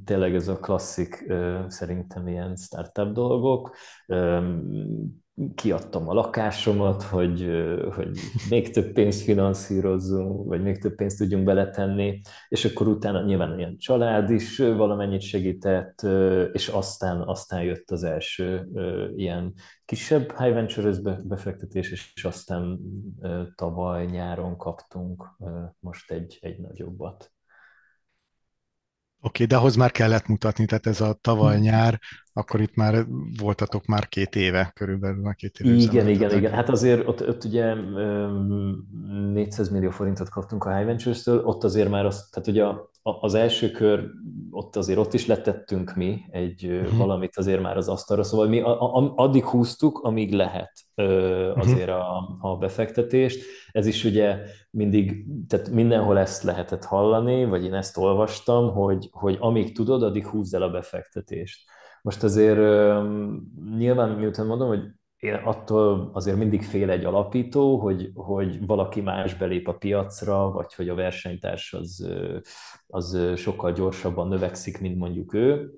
tényleg ez a klasszik, szerintem ilyen startup dolgok, kiadtam a lakásomat, hogy, hogy még több pénzt finanszírozzunk, vagy még több pénzt tudjunk beletenni, és akkor utána nyilván ilyen család is valamennyit segített, és aztán, aztán jött az első ilyen kisebb high ventures befektetés, és aztán tavaly nyáron kaptunk most egy, egy nagyobbat. Oké, okay, de ahhoz már kellett mutatni, tehát ez a tavaly nyár, akkor itt már voltatok már két éve, körülbelül már két éve. Igen, igen, igen. Hát azért ott, ott ugye négyszáz millió forintot kaptunk a High Ventures-től, ott azért már az, tehát ugye a, az első kör, ott azért ott is letettünk mi egy uh-huh. valamit azért már az asztalra, szóval mi a, a, addig húztuk, amíg lehet azért uh-huh. a, a befektetést. Ez is ugye mindig, tehát mindenhol ezt lehetett hallani, vagy én ezt olvastam, hogy, hogy amíg tudod, addig húzz el a befektetést. Most azért nyilván, miután mondom, hogy én attól azért mindig fél egy alapító, hogy, hogy valaki más belép a piacra, vagy hogy a versenytárs az, az sokkal gyorsabban növekszik, mint mondjuk ő,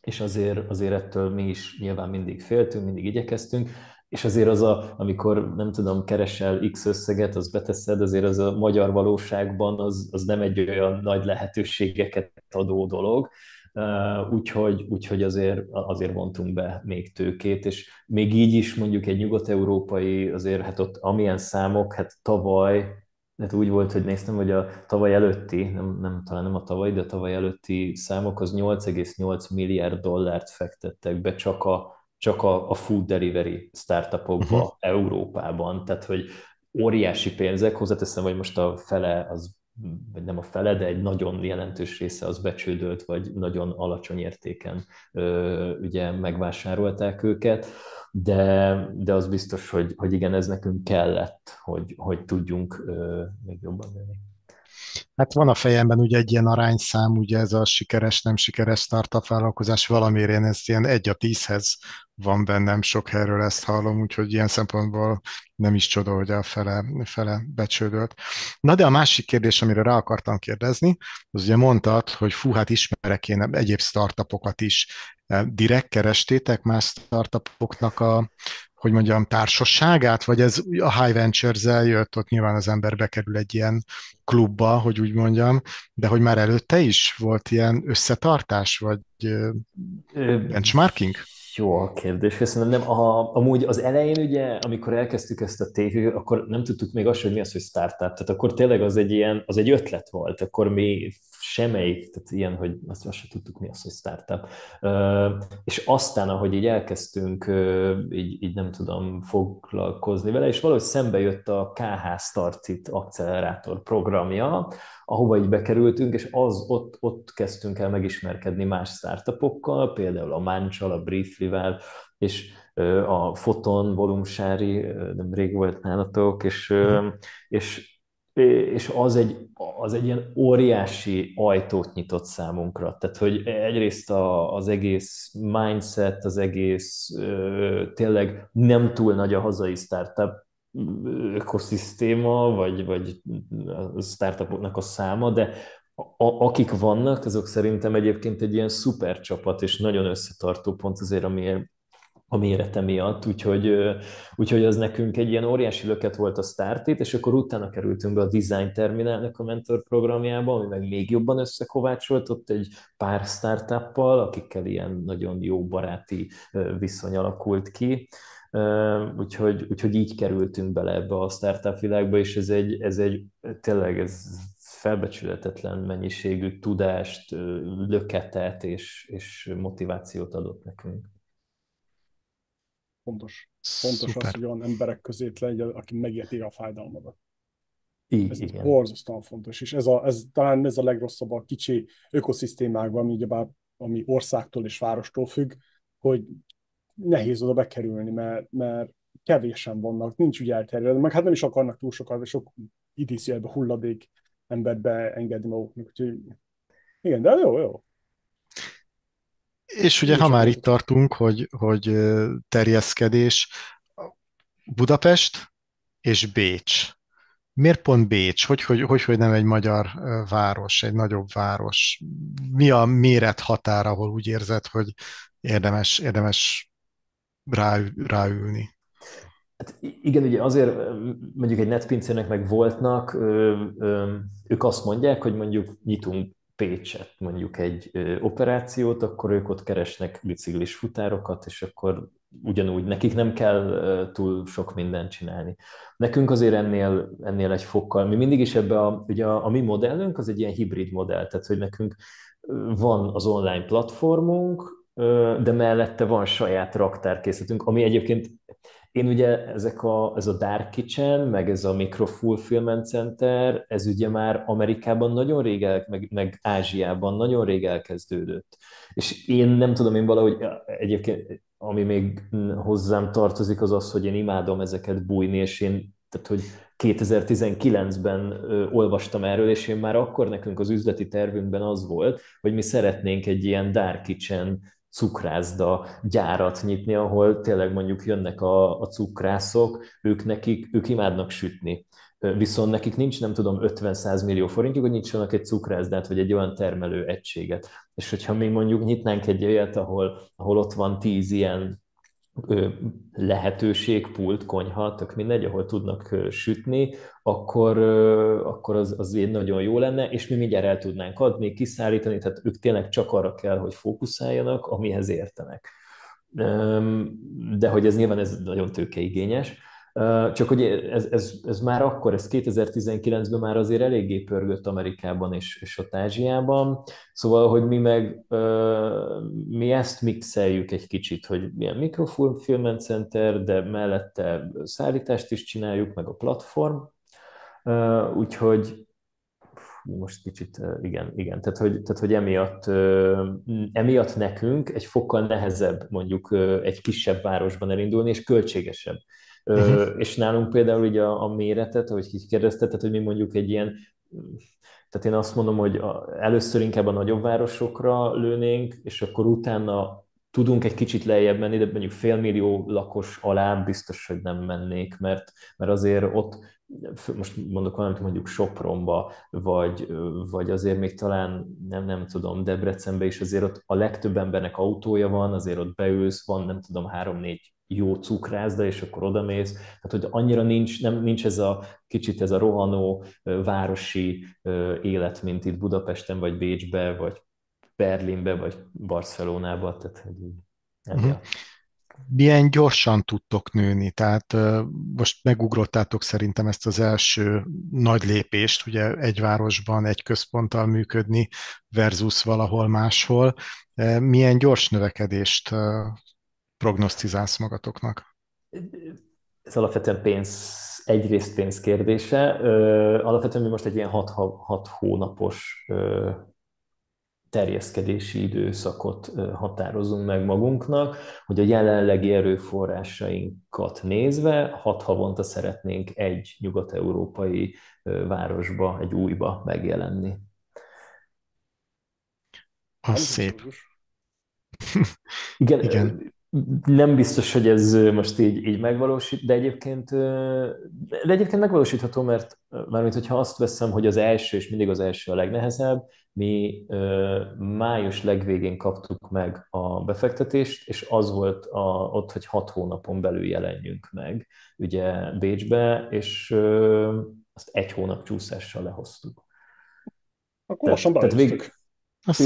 és azért, azért ettől mi is nyilván mindig féltünk, mindig igyekeztünk, és azért az a, amikor nem tudom, keresel X összeget, az beteszed, azért az a magyar valóságban az, az nem egy olyan nagy lehetőségeket adó dolog, Uh, úgyhogy, úgyhogy azért, azért vontunk be még tőkét, és még így is mondjuk egy nyugat-európai, azért hát ott amilyen számok, hát tavaly, hát úgy volt, hogy néztem, hogy a tavaly előtti, nem, nem talán nem a tavaly, de a tavaly előtti számok, az nyolc egész nyolc milliárd dollárt fektettek be csak a, csak a, a food delivery startupokba uh-huh. Európában, tehát hogy óriási pénzek, hozzáteszem, hogy most a fele az vagy nem a fele, de egy nagyon jelentős része az becsődölt, vagy nagyon alacsony értéken ö, ugye megvásárolták őket, de, de az biztos, hogy, hogy igen, ez nekünk kellett, hogy, hogy tudjunk ö, még jobban menni. Hát van a fejemben ugye egy ilyen arányszám, ugye ez a sikeres, nem sikeres startup vállalkozás, valamiért én ezt ilyen egy a tízhez van bennem, sok helyről ezt hallom, úgyhogy ilyen szempontból nem is csoda, hogy a fele, fele becsődölt. Na de a másik kérdés, amire rá akartam kérdezni, az ugye mondtad, hogy fú, hát ismerek én egyéb startupokat is. Direkt kerestétek más startupoknak a hogy mondjam, társaságát, vagy ez a High Ventures-zel jött, ott nyilván az ember bekerül egy ilyen klubba, hogy úgy mondjam, de hogy már előtte is volt ilyen összetartás, vagy benchmarking? Jó a kérdés, köszönöm. Nem, a, amúgy az elején ugye, amikor elkezdtük ezt a tévét, akkor nem tudtuk még azt, hogy mi az, hogy startup. Tehát akkor tényleg az egy ilyen, az egy ötlet volt, akkor mi semmelyik, tehát ilyen, hogy azt, azt sem tudtuk mi az, hogy startup. És aztán, ahogy így elkezdtünk, így, így nem tudom foglalkozni vele, és valahogy szembe jött a ká és há Start it accelerátor programja, ahova így bekerültünk, és az, ott, ott kezdtünk el megismerkedni más startupokkal, például a Munch-al, a Briefly-vel, és a Photon, Volumsári, nem rég volt nálatok, és, mm. és, és az, egy, az egy ilyen óriási ajtót nyitott számunkra. Tehát, hogy egyrészt a, az egész mindset, az egész tényleg nem túl nagy a hazai startup ökoszisztéma, vagy, vagy a startupoknak a száma, de a, akik vannak, azok szerintem egyébként egy ilyen szuper csapat, és nagyon összetartó pont azért a mérete miatt, úgyhogy, úgyhogy az nekünk egy ilyen óriási löket volt a Start It, és akkor utána kerültünk be a Design Terminalnek a mentor programjába, ami meg még jobban összekovácsolt, ott egy pár startuppal, akikkel ilyen nagyon jó baráti viszony alakult ki. Uh, úgyhogy, úgyhogy így kerültünk bele ebbe a startup világba, és ez egy, ez egy tényleg ez felbecsülhetetlen mennyiségű tudást, löketet és, és motivációt adott nekünk. Fontos. Fontos Szuper. Az, hogy olyan emberek közé legyen, aki megérti a fájdalmadat. Így, ez igen. Borzasztóan fontos, és ez, a, ez talán ez a legrosszabb a kicsi ökoszisztémákban, ami, ugyebár, ami országtól és várostól függ, hogy nehéz oda bekerülni, mert, mert kevésen vannak, nincs úgy elterjedve, meg hát nem is akarnak túl sokat, sok idézőjelbe hulladék embert beengedni maguknak, úgyhogy igen, de jó, jó. És ugye, ha már itt tartunk, hogy, hogy terjeszkedés, Budapest és Bécs. Miért pont Bécs? Hogy, hogy, hogy, hogy nem egy magyar város, egy nagyobb város? Mi a méret határa, ahol úgy érzed, hogy érdemes, érdemes Rá, ráülni. Hát igen, ugye azért mondjuk egy netpincének meg voltnak, ők azt mondják, hogy mondjuk nyitunk Pécset, mondjuk egy operációt, akkor ők ott keresnek biciklis futárokat, és akkor ugyanúgy nekik nem kell túl sok mindent csinálni. Nekünk azért ennél, ennél egy fokkal, mi mindig is ebbe a, ugye a, a mi modellünk az egy ilyen hibrid modell, tehát hogy nekünk van az online platformunk, de mellette van saját raktárkészletünk, ami egyébként, én ugye ezek a, ez a Dark Kitchen, meg ez a Micro Fulfillment Center, ez ugye már Amerikában nagyon rég, el, meg, meg Ázsiában nagyon rég elkezdődött. És én nem tudom, én valahogy egyébként, ami még hozzám tartozik, az az, hogy én imádom ezeket bújni, és én, tehát hogy kétezer-tizenkilencben ö, olvastam erről, és én már akkor nekünk az üzleti tervünkben az volt, hogy mi szeretnénk egy ilyen Dark Kitchen cukrászda gyárat nyitni, ahol tényleg mondjuk jönnek a, a cukrászok, ők nekik, ők imádnak sütni. Viszont nekik nincs, nem tudom, ötven-száz millió forintjuk, hogy nyitsanak egy cukrászdát, vagy egy olyan termelő egységet. És hogyha mi mondjuk nyitnánk egy olyat, ahol, ahol ott van tíz ilyen lehetőség, pult, konyha, tök mindegy, ahol tudnak sütni, akkor, akkor az, az így nagyon jó lenne, és mi mindjárt el tudnánk adni, kiszállítani, tehát ők tényleg csak arra kell, hogy fókuszáljanak, amihez értenek. De hogy ez nyilván ez nagyon tőkeigényes, csak hogy ez, ez, ez már akkor, ez kétezer-tizenkilencben már azért eléggé pörgött Amerikában és, és ott Ázsiában, szóval, hogy mi meg mi ezt mixeljük egy kicsit, hogy milyen Microfilment Center, de mellette szállítást is csináljuk, meg a platform, úgyhogy most kicsit, igen, igen. Tehát, hogy, tehát, hogy emiatt, emiatt nekünk egy fokkal nehezebb mondjuk egy kisebb városban elindulni, és költségesebb. Uh-huh. És nálunk például így a, a méretet, ahogy kikérdezteted, hogy mi mondjuk egy ilyen, tehát én azt mondom, hogy a, először inkább a nagyobb városokra lőnénk, és akkor utána tudunk egy kicsit lejjebb menni, de mondjuk félmillió lakos alá biztos, hogy nem mennék, mert, mert azért ott, most mondok valamit, mondjuk Sopronba, vagy, vagy azért még talán, nem, nem tudom, Debrecenbe is, azért ott a legtöbb embernek autója van, azért ott beülsz, van nem tudom, három-négy jó cukrászda, és akkor odamész. Tehát, hogy annyira nincs, nem, nincs ez a kicsit ez a rohanó városi élet, mint itt Budapesten, vagy Bécsbe, vagy Berlinbe, vagy Barcelonába. Tehát, uh-huh. Milyen gyorsan tudtok nőni? Tehát most megugrottátok szerintem ezt az első nagy lépést, ugye egy városban, egy központtal működni versus valahol máshol. Milyen gyors növekedést prognosztizálsz magatoknak? Ez alapvetően pénz, egyrészt pénz kérdése. Alapvetően mi most egy ilyen hat hónapos terjeszkedési időszakot határozunk meg magunknak, hogy a jelenlegi erőforrásainkat nézve hat havonta szeretnénk egy nyugat-európai városba, egy újba megjelenni. Az szép. Igen, igen. Nem biztos, hogy ez most így, így megvalósít, de egyébként, de egyébként megvalósítható, mert mármint, hogyha azt veszem, hogy az első, és mindig az első a legnehezebb, mi május legvégén kaptuk meg a befektetést, és az volt a, ott, hogy hat hónapon belül jelenjünk meg, ugye Bécsbe, és azt egy hónap csúszással lehoztuk. Akkor lassan belőztük.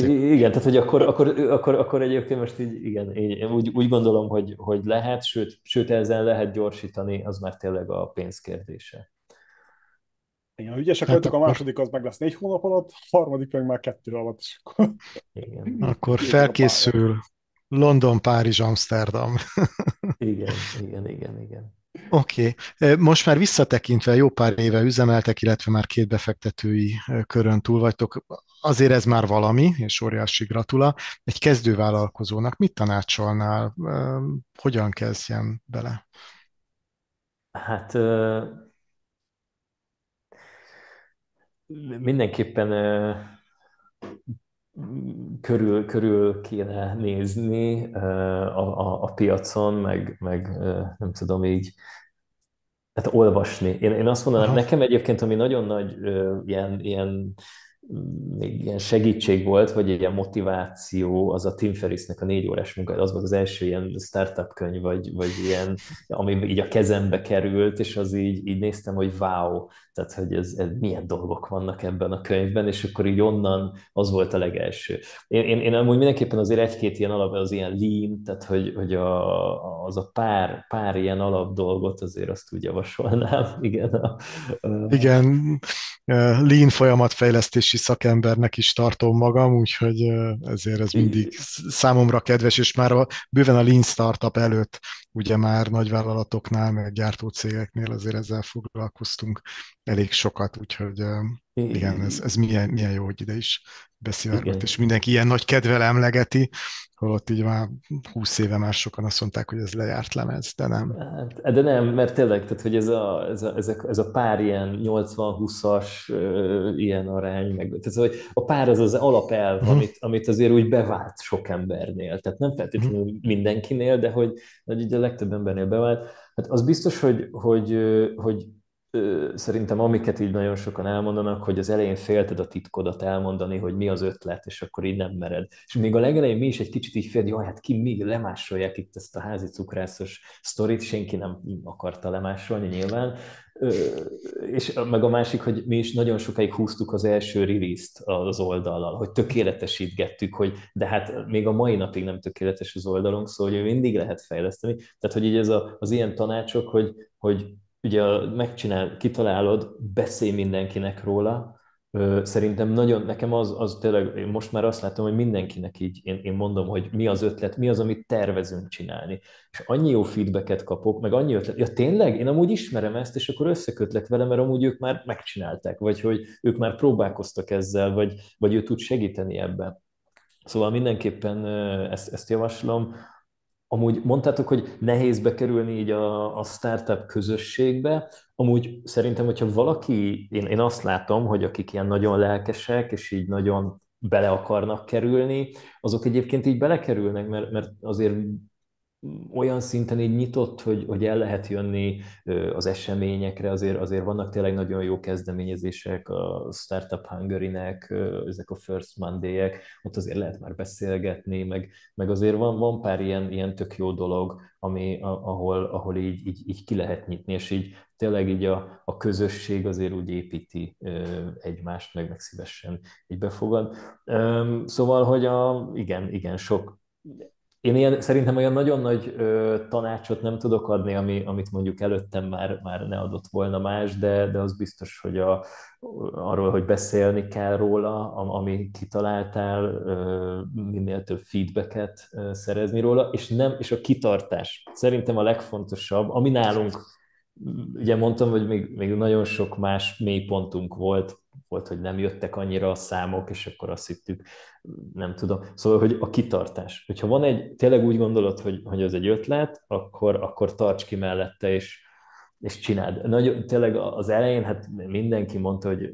Igen, tehát hogy akkor, akkor, akkor, akkor egyébként most így, igen, így, úgy, úgy gondolom, hogy, hogy lehet, sőt, sőt ezen lehet gyorsítani, az már tényleg a pénz kérdése. Igen, ügyesek voltak, a második az meg lesz négy hónap alatt, a harmadik meg már kettő alatt. És akkor... Igen. Akkor felkészül London, Párizs, Amsterdam. Igen, igen, igen, igen. Oké. Okay. Most már visszatekintve jó pár éve üzemeltek, illetve már két befektetői körön túl vagytok. Azért ez már valami, és óriási gratula. Egy kezdővállalkozónak mit tanácsolnál? Hogyan kezdjen bele? Hát mindenképpen körül, körül kéne nézni a, a, a piacon, meg, meg nem tudom így, hát olvasni. Én, én azt mondanám, aha, nekem egyébként, ami nagyon nagy ilyen, ilyen ilyen segítség volt, vagy egy ilyen motiváció, az a Tim Ferrissnek a négy órás munka, az volt az első ilyen startup könyv, vagy, vagy ilyen, ami így a kezembe került, és az így, így néztem, hogy wow, tehát, hogy ez, ez milyen dolgok vannak ebben a könyvben, és akkor így onnan az volt a legelső. Én, én, én amúgy mindenképpen azért egy-két ilyen alap, az ilyen lean, tehát, hogy, hogy a, az a pár, pár ilyen alap dolgot azért azt úgy javasolnám. Igen. A, a... Igen. Lean folyamatfejlesztési szakembernek is tartom magam, úgyhogy ezért ez mindig számomra kedves, és már a, bőven a Lean Startup előtt, ugye már nagyvállalatoknál, meg gyártócégeknél azért ezzel foglalkoztunk elég sokat, úgyhogy igen, ez, ez milyen, milyen jó, hogy ide is beszivárgott, és mindenki ilyen nagy kedvel emlegeti, holott így már húsz éve már sokan azt mondták, hogy ez lejárt lemez, de nem. De nem, mert tényleg, tehát, hogy ez a, ez a, ez a, ez a pár ilyen nyolcvan-húszas ilyen arány, meg, tehát, hogy a pár az az alapelv, uh-huh. amit, amit azért úgy bevált sok embernél, tehát nem feltétlenül uh-huh. mindenkinél, de hogy, hogy ugye a legtöbb embernél bevált. Hát az biztos, hogy, hogy, hogy szerintem amiket így nagyon sokan elmondanak, hogy az elején félted a titkodat elmondani, hogy mi az ötlet, és akkor így nem mered. És még a legelején mi is egy kicsit így fél, jaj, hát ki még lemásolják itt ezt a házi cukrászos sztorit, senki nem akarta lemásolni nyilván. És meg a másik, hogy mi is nagyon sokáig húztuk az első release-t az oldallal, hogy tökéletesítgettük, hogy de hát még a mai napig nem tökéletes az oldalunk, szóval hogy mindig lehet fejleszteni. Tehát, hogy így ez a, az ilyen tanácsok, hogy, hogy ugye megcsinál, kitalálod, beszélj mindenkinek róla. Szerintem nagyon, nekem az, az tényleg, én most már azt látom, hogy mindenkinek így, én, én mondom, hogy mi az ötlet, mi az, amit tervezünk csinálni. És annyi jó feedbacket kapok, meg annyi ötlet, ja tényleg, én amúgy ismerem ezt, és akkor összekötlek vele, mert amúgy ők már megcsinálták, vagy hogy ők már próbálkoztak ezzel, vagy, vagy ő tud segíteni ebben. Szóval mindenképpen ezt, ezt javaslom. Amúgy mondtátok, hogy nehéz bekerülni így a, a startup közösségbe, amúgy szerintem, hogyha valaki, én, én azt látom, hogy akik ilyen nagyon lelkesek, és így nagyon bele akarnak kerülni, azok egyébként így belekerülnek, mert, mert azért olyan szinten így nyitott, hogy, hogy el lehet jönni az eseményekre, azért, azért vannak tényleg nagyon jó kezdeményezések, a Startup Hungary-nek, ezek a First Monday-ek, ott azért lehet már beszélgetni, meg, meg azért van, van pár ilyen, ilyen tök jó dolog, ami, ahol, ahol így, így, így ki lehet nyitni, és így tényleg így a, a közösség azért úgy építi egymást, meg, meg szívesen így befogad. Szóval, hogy a, igen, igen, sok... Én ilyen, szerintem olyan nagyon nagy ö, tanácsot nem tudok adni, ami, amit mondjuk előttem már, már ne adott volna más, de, de az biztos, hogy a, arról, hogy beszélni kell róla, ami kitaláltál, ö, minél több feedbacket ö, szerezni róla, és, nem, és a kitartás. Szerintem a legfontosabb, ami nálunk, ugye mondtam, hogy még, még nagyon sok más mélypontunk volt, volt, hogy nem jöttek annyira a számok, és akkor azt hittük, nem tudom. Szóval, hogy a kitartás. Hogyha van egy, tényleg úgy gondolod, hogy, hogy az egy ötlet, akkor, akkor tarts ki mellette, és, és csináld. Nagy, tényleg az elején, hát mindenki mondta, hogy,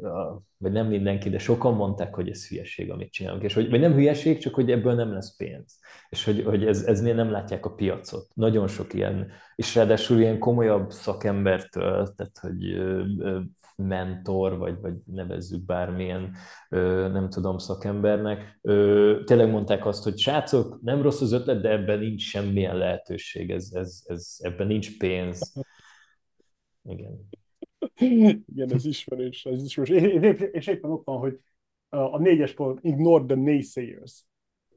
vagy nem mindenki, de sokan mondták, hogy ez hülyeség, amit csinálunk. És hogy, vagy nem hülyeség, csak hogy ebből nem lesz pénz. És hogy, hogy ez, ez miért nem látják a piacot. Nagyon sok ilyen, és ráadásul ilyen komolyabb szakembertől, tehát, hogy... mentor, vagy, vagy nevezzük bármilyen, ö, nem tudom, szakembernek. Ö, tényleg mondták azt, hogy srácok, nem rossz az ötlet, de ebben nincs semmilyen lehetőség, ez, ez, ez, ebben nincs pénz. Igen. Igen, ez ismerős. Ez ismerős. Én, én, és éppen ott van, hogy a négyes pont, ignore the naysayers.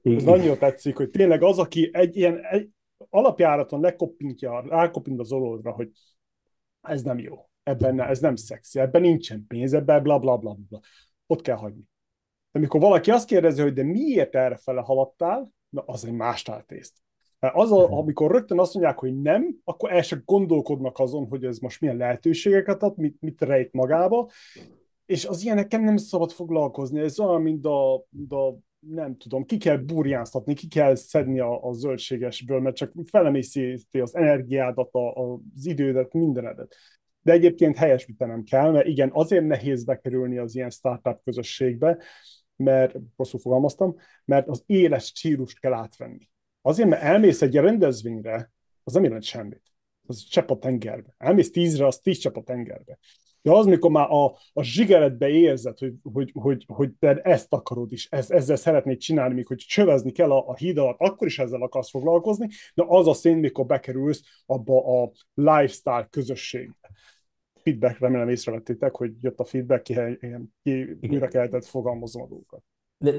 Ez nagyon tetszik, hogy tényleg az, aki egy ilyen egy, alapjáraton lekoppintja, rákoppint az orrodra, hogy ez nem jó. Ebben ez nem szexi, ebben nincsen pénz, ebben bla, bla, bla, bla. Ott kell hagyni. De amikor valaki azt kérdezi, hogy de miért errefele haladtál, na az egy más táltészt. Az, amikor rögtön azt mondják, hogy nem, akkor el sem gondolkodnak azon, hogy ez most milyen lehetőségeket ad, mit, mit rejt magába, és az ilyenekkel nem szabad foglalkozni. Ez olyan, mint a, a nem tudom, ki kell burjánztatni, ki kell szedni a, a zöldségesből, mert csak felemészíti az energiádat, a, az idődet, mindenedet. De egyébként helyesbítenem kell, mert igen, azért nehéz bekerülni az ilyen startup közösségbe, mert, rosszul fogalmaztam, mert az éles stílust kell átvenni. Azért, mert elmész egy rendezvényre, az nem jelent semmit. Az csepp a tengerbe. Elmész tízre, az tíz csepp a tengerbe. De az, mikor már a, a zsigeredbe érzed, hogy, hogy, hogy, hogy te ezt akarod is, ezt, ezzel szeretnéd csinálni, mikor csövezni kell a, a híd alatt, akkor is ezzel akarsz foglalkozni, de az a szint, mikor bekerülsz abba a lifestyle közösségbe. Feedback, remélem észrevettétek, hogy jött a feedback, ki, ki mire kellett fogalmazom a dolgokat. De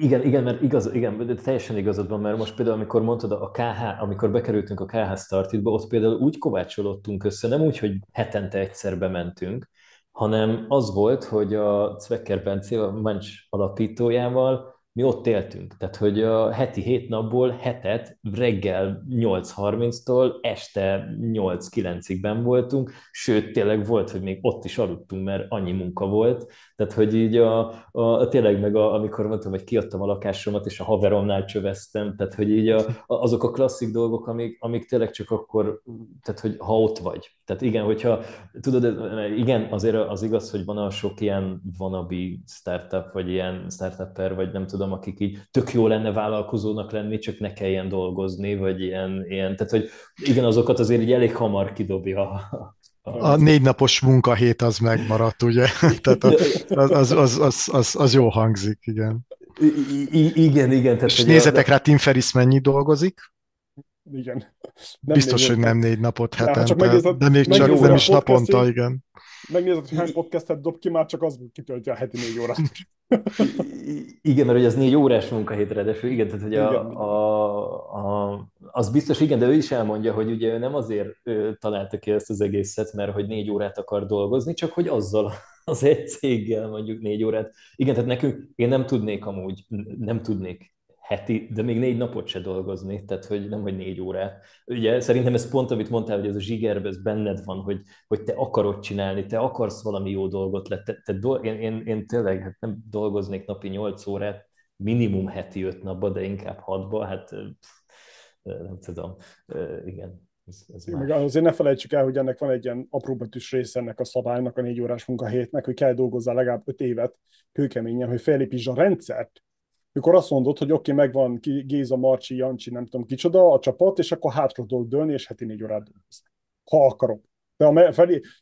igen, igen, mert igaz, igen, de teljesen igazad van, mert most például, amikor mondtad, a ká há, amikor bekerültünk a ká há Start itba, ott például úgy kovácsolódtunk össze, nem úgy, hogy hetente egyszer bementünk, hanem az volt, hogy a Cvecker Bencével, a Munch alapítójával mi ott éltünk. Tehát, hogy a heti hét napból hetet reggel nyolc harminctól este nyolc kilencig ben voltunk, sőt, tényleg volt, hogy még ott is aludtunk, mert annyi munka volt. Tehát, hogy így a, a, tényleg meg, a, amikor mondtam, hogy kiadtam a lakásomat, és a haveromnál csöveztem, tehát, hogy így a, a, azok a klasszik dolgok, amik, amik tényleg csak akkor, tehát, hogy ha ott vagy. Tehát igen, hogyha, tudod, igen, azért az igaz, hogy van a sok ilyen wannabe startup, vagy ilyen startupper, vagy nem tudom, akik így tök jó lenne vállalkozónak lenni, csak ne kelljen dolgozni, vagy ilyen, ilyen. Tehát, hogy igen, azokat azért így elég hamar kidobja. A, a... a négy napos munkahét az megmaradt, ugye? Tehát az, az, az, az, az, az jó hangzik, igen. I- igen, igen. Tehát, és nézzetek a... rá, Tim Ferriss mennyi dolgozik? Igen. Nem biztos, hogy nem négy napot hetente, megnézed, de még csak nem is naponta, igen. Megnézed, hogy hány podcastet dob ki, már csak az kitöltje a heti négy órát. Igen, mert hogy az négy órás munkahétre, de igen, tehát hogy a, a, a, az biztos, igen, de ő is elmondja, hogy ugye ő nem azért ő találta ki ezt az egészet, mert hogy négy órát akar dolgozni, csak hogy azzal az egy céggel mondjuk négy órát. Igen, tehát nekünk, én nem tudnék amúgy, nem tudnék heti, de még négy napot se dolgozni, tehát hogy nem vagy négy órát. Ugye szerintem ez pont, amit mondtál, hogy ez a zsigerbe, ez benned van, hogy, hogy te akarod csinálni, te akarsz valami jó dolgot le. Te, te do, én, én, én tényleg hát nem dolgoznék napi nyolc órát, minimum heti öt napba, de inkább hatba, hát nem tudom, igen. Ez, ez meg azért ne felejtsük el, hogy ennek van egy ilyen apróbetűs része ennek a szabálynak, a négy órás munkahétnek, hogy kell dolgozzál legalább öt évet kőkeményen, hogy felépítsd a rendszert, mikor azt mondod, hogy oké, okay, megvan Géza, Marcsi, Jancsi, nem tudom kicsoda a csapat, és akkor hátra tudok dőlni, és heti négy órát dolgozni, ha akarok. De ha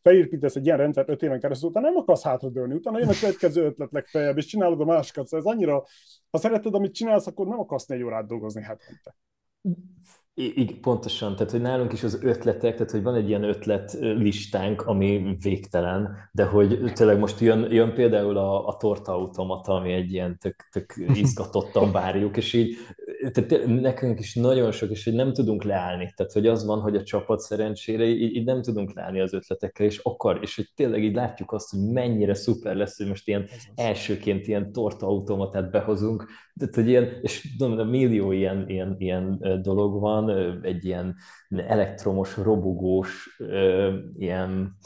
felépítesz egy ilyen rendszer öt éven keresztül, utána nem akarsz hátradőlni, utána jön a következő ötlet legfeljebb, és csinálod a másikat. Szóval ez annyira, ha szereted, amit csinálsz, akkor nem akarsz négy órát dolgozni hetente. Igen, pontosan. Tehát, hogy nálunk is az ötletek, tehát, hogy van egy ilyen ötlet listánk, ami végtelen, de hogy tényleg most jön, jön például a, a tortaautomata, ami egy ilyen tök, tök izgatottan várjuk, és így tehát nekünk is nagyon sok, és hogy nem tudunk leállni. Tehát, hogy az van, hogy a csapat szerencsére így, így nem tudunk leállni az ötletekkel, és akar, és hogy tényleg így látjuk azt, hogy mennyire szuper lesz, hogy most ilyen elsőként ilyen tortaautomatát behozunk. Tehát, hogy ilyen, és mondom, millió ilyen, ilyen, ilyen dolog van, egy ilyen elektromos, robogós, ilyen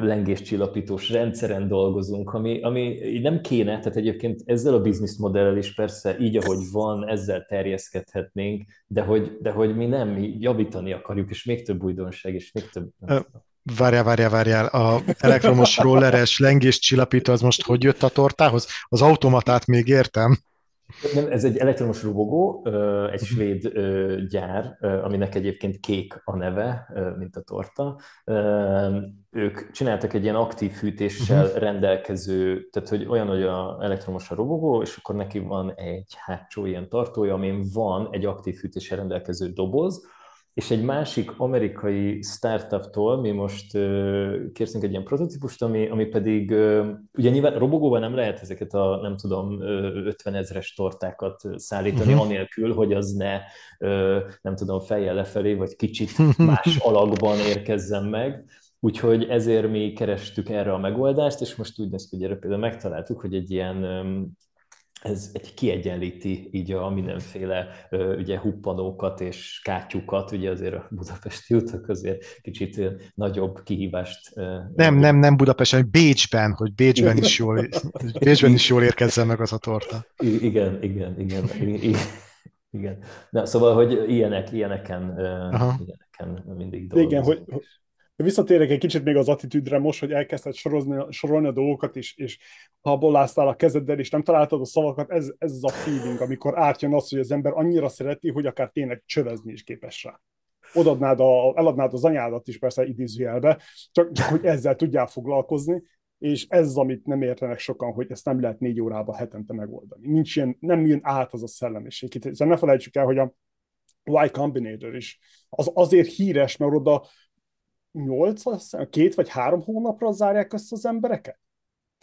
lengéscsillapítós rendszeren dolgozunk, ami, ami nem kéne, tehát egyébként ezzel a business modellel is persze így, ahogy van, ezzel terjeszkedhetnénk, de hogy, de hogy mi nem, mi javítani akarjuk, és még több újdonság, és még több... Várjál, várjál, várjál, a elektromos rolleres lengéscsillapító, az most hogy jött a tortához? Az automatát még értem. Nem, ez egy elektromos robogó, egy svéd gyár, aminek egyébként Kék a neve, mint a torta. Ők csináltak egy ilyen aktív fűtéssel rendelkező, tehát hogy olyan, hogy a elektromos a robogó, és akkor neki van egy hátsó ilyen tartója, amin van egy aktív fűtéssel rendelkező doboz, és egy másik amerikai startuptól mi most kértünk egy ilyen prototípust, ami, ami pedig, ugye nyilván robogóban nem lehet ezeket a, nem tudom, ötvenezres tortákat szállítani, uh-huh. anélkül, hogy az ne, nem tudom, fejjel lefelé, vagy kicsit más alakban érkezzen meg. Úgyhogy ezért mi kerestük erre a megoldást, és most úgy néz ki, hogy erre például megtaláltuk, hogy egy ilyen... ez egy kiegyenlíti így a mindenféle ugye, huppanókat és kátyukat, ugye azért a budapesti utak azért kicsit nagyobb kihívást. Nem, nem, nem Budapesten, Bécsben, hogy Bécsben is jól, Bécsben is jól érkezzen meg az a torta. Igen, igen, igen. igen, igen. Na, szóval, hogy ilyenek, ilyeneken, ilyeneken mindig dolgozunk. Igen, hogy... Visszatérek egy kicsit még az attitűdre most, hogy elkezdted sorozni, sorolni a dolgokat, és, és ha bolásztál a kezeddel, és nem találtad a szavakat, ez, ez az a feeling, amikor átjön az, hogy az ember annyira szereti, hogy akár tényleg csövezni is képes rá. Odadnád a, eladnád az anyádat is persze idézőjelbe, csak, csak hogy ezzel tudjál foglalkozni, és ez, amit nem értenek sokan, hogy ezt nem lehet négy órában hetente megoldani. Nincs ilyen, nem jön át az a szellemiség. Itt, ne felejtsük el, hogy a Y Combinator is az azért híres, mert oda nyolc, két vagy három hónapra zárják össze az embereket?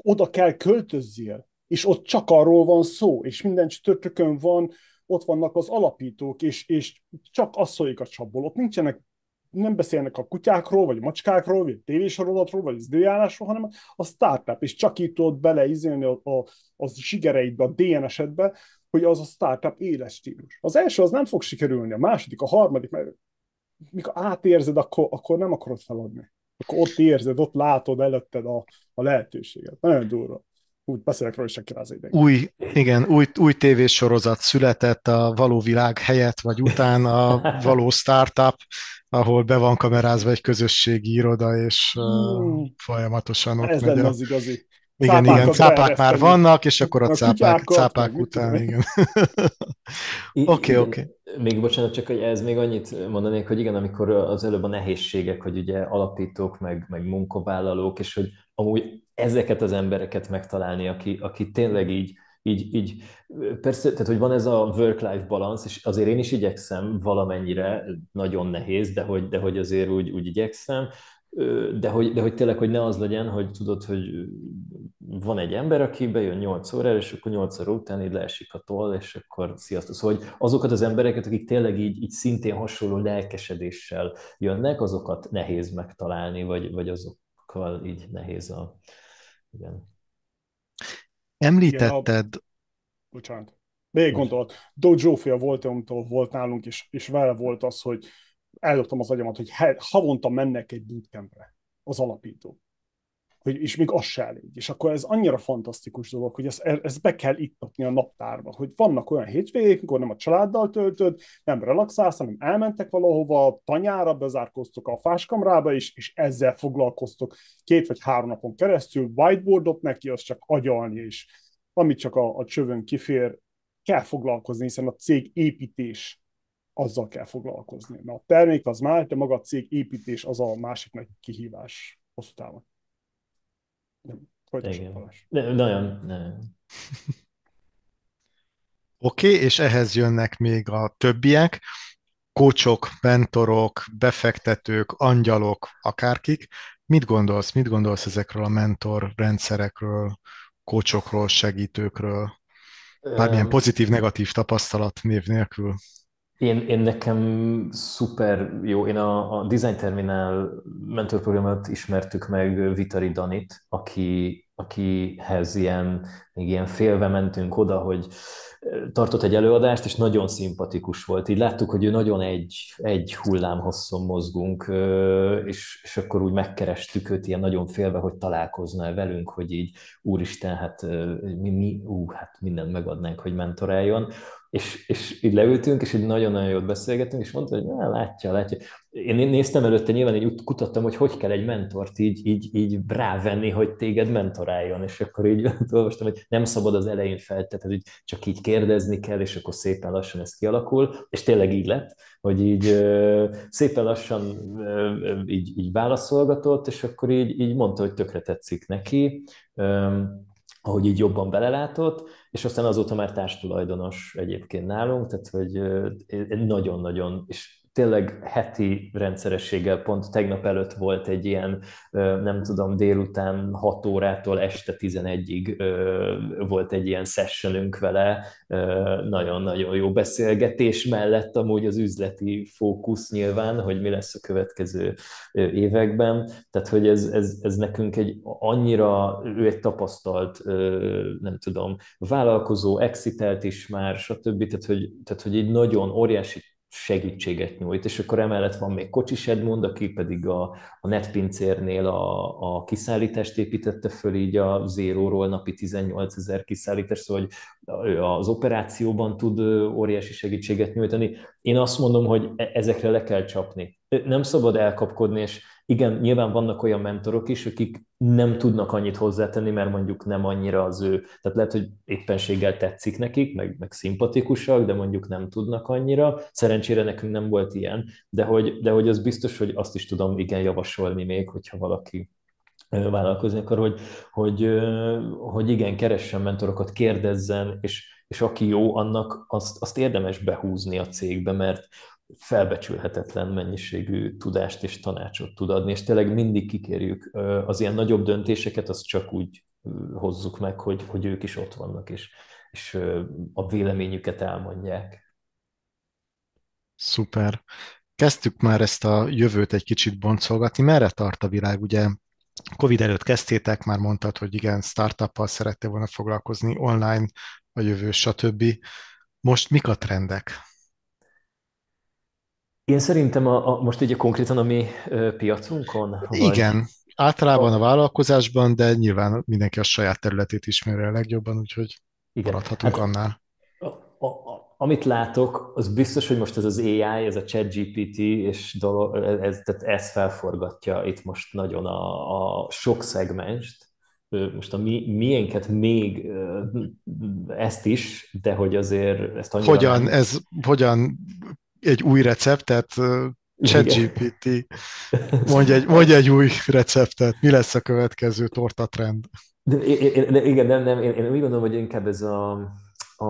Oda kell költözzél, és ott csak arról van szó, és minden csütörtökön van, ott vannak az alapítók, és, és csak az szólik a csapból. Ott nincsenek, nem beszélnek a kutyákról, vagy a macskákról, vagy a tévésorozatról, vagy az időjárásról, hanem a startup, és csak így tudod beleizélni a, a, a zsigereidbe, a dé en esedbe, hogy az a startup éles stílus. Az első az nem fog sikerülni, a második, a harmadik, mert mikor átérzed, akkor, akkor nem akarod feladni. Akkor ott érzed, ott látod előtted a, a lehetőséget. Nagyon durva. Úgy beszélek róla, és csak kiráz ideig. Új, igen, új, új tévésorozat született a való világ helyett, vagy után a való startup, ahol be van kamerázva egy közösségi iroda, és hmm. uh, folyamatosan ott ez megy. Ez lenne az igazi. Igen, igen, cápák már vannak, és akkor a, a cápák, cápák után, igen. Oké, oké. Még bocsánat, csak hogy ez még annyit mondanék, hogy igen, amikor az előbb a nehézségek, hogy ugye alapítók, meg, meg munkavállalók, és hogy amúgy ezeket az embereket megtalálni, aki, aki tényleg így, így, így, persze, tehát hogy van ez a work-life balance, és azért én is igyekszem valamennyire, nagyon nehéz, de hogy, de hogy azért úgy, úgy igyekszem, De hogy, de hogy tényleg, hogy ne az legyen, hogy tudod, hogy van egy ember, aki bejön nyolc órára, és akkor nyolc óra után így leesik a toll, és akkor sziasztok. Szóval hogy azokat az embereket, akik tényleg így, így szintén hasonló lelkesedéssel jönnek, azokat nehéz megtalálni, vagy, vagy azokkal így nehéz a... Igen. Említetted... Bocsánat. Még gondolt. Dóczi Zsófia volt, amitől volt nálunk, és, és vele volt az, hogy eldobtam az agyamat, hogy havonta mennek egy bootcampre az alapító. Hogy, és még az se elég. És akkor ez annyira fantasztikus dolog, hogy ezt, ezt be kell ittatni a naptárba, hogy vannak olyan hétvégék, mikor nem a családdal töltöd, nem relaxálsz, hanem elmentek valahova, tanyára, bezárkoztok a fáskamrába is, és ezzel foglalkoztok két vagy három napon keresztül, whiteboardot neki, az csak agyalni, és amit csak a, a csövön kifér, kell foglalkozni, hiszen a cég építés, azzal kell foglalkozni. Mert a termék az már, de maga a cég építés az a másik nagy kihívás hosszú távon. Folytassuk. Nagyon, nagyon. Oké, okay, és ehhez jönnek még a többiek, coachok, mentorok, befektetők, angyalok, akárkik. Mit gondolsz, mit gondolsz ezekről a mentor rendszerekről, coachokról, segítőkről? Bármilyen pozitív, negatív tapasztalat név nélkül. Én, én nekem szuper jó, én a, a Design Terminal mentorprogramot ismertük meg Vitari Danit, aki, akihez ilyen, még ilyen félve mentünk oda, hogy tartott egy előadást, és nagyon szimpatikus volt. Így láttuk, hogy ő nagyon egy, egy hullám hosszon mozgunk, és, és akkor úgy megkerestük őt, ilyen nagyon félve, hogy találkozna velünk, hogy így úristen, hát, mi, mi, ú, hát mindent megadnánk, hogy mentoráljon. És, és így leültünk, és így nagyon-nagyon jót beszélgettünk, és mondta, hogy na, látja, látja. Én néztem előtte, nyilván így kutattam, hogy hogy kell egy mentort így, így, így rávenni, hogy téged mentoráljon, és akkor így olvastam, hogy nem szabad az elején feltetni, hogy csak így kérdezni kell, és akkor szépen lassan ez kialakul, és tényleg így lett, hogy így szépen lassan így, így válaszolgatott, és akkor így, így mondta, hogy tökre tetszik neki, ahogy így jobban belelátott, és aztán azóta már társtulajdonos egyébként nálunk, tehát hogy nagyon-nagyon, és tényleg heti rendszerességgel, pont tegnap előtt volt egy ilyen, nem tudom, délután hat órától este tizenegyig volt egy ilyen sessionünk vele, nagyon-nagyon jó beszélgetés mellett amúgy az üzleti fókusz nyilván, hogy mi lesz a következő években, tehát hogy ez, ez, ez nekünk egy annyira, ő egy tapasztalt, nem tudom, vállalkozó, exitelt is már, stb., tehát hogy, tehát, hogy egy nagyon óriási segítséget nyújt, és akkor emellett van még Kocsis Edmond, aki pedig a, a netpincérnél a, a kiszállítást építette föl, így a zéróról napi tizennyolcezer kiszállítás, szóval ő az operációban tud óriási segítséget nyújtani. Én azt mondom, hogy ezekre le kell csapni. Nem szabad elkapkodni, és igen, nyilván vannak olyan mentorok is, akik nem tudnak annyit hozzátenni, mert mondjuk nem annyira az ő, tehát lehet, hogy éppenséggel tetszik nekik, meg, meg szimpatikusak, de mondjuk nem tudnak annyira. Szerencsére nekünk nem volt ilyen, de hogy, de hogy az biztos, hogy azt is tudom igen javasolni még, hogyha valaki vállalkozni akar, hogy, hogy, hogy igen, keressen mentorokat, kérdezzen, és, és aki jó, annak azt, azt érdemes behúzni a cégbe, mert felbecsülhetetlen mennyiségű tudást és tanácsot tud adni, és tényleg mindig kikérjük az ilyen nagyobb döntéseket, azt csak úgy hozzuk meg, hogy, hogy ők is ott vannak, és, és a véleményüket elmondják. Szuper. Kezdtük már ezt a jövőt egy kicsit boncolgatni. Merre tart a világ? Ugye Covid előtt kezdtétek, már mondtad, hogy igen, startuppal szerettél volna foglalkozni, online, a jövő, stb. Most mik a trendek? Én szerintem a, a, most így konkrétan a mi ö, piacunkon? Igen, vagy? Általában a vállalkozásban, de nyilván mindenki a saját területét ismeri a legjobban, úgyhogy igen, maradhatunk hát, annál. A, a, a, amit látok, az biztos, hogy most ez az á i, ez a ChatGPT, és dolog, ez, tehát ez felforgatja itt most nagyon a, a sok szegmenst. Most a mi, miénket még ezt is, de hogy azért ezt annyira... Hogyan, nem... ez, hogyan... egy új receptet, ChatGPT, mondja egy, mondj egy új receptet, mi lesz a következő tortatrend? De, én, de, igen, nem, nem, én, én úgy gondolom, hogy inkább ez a, a,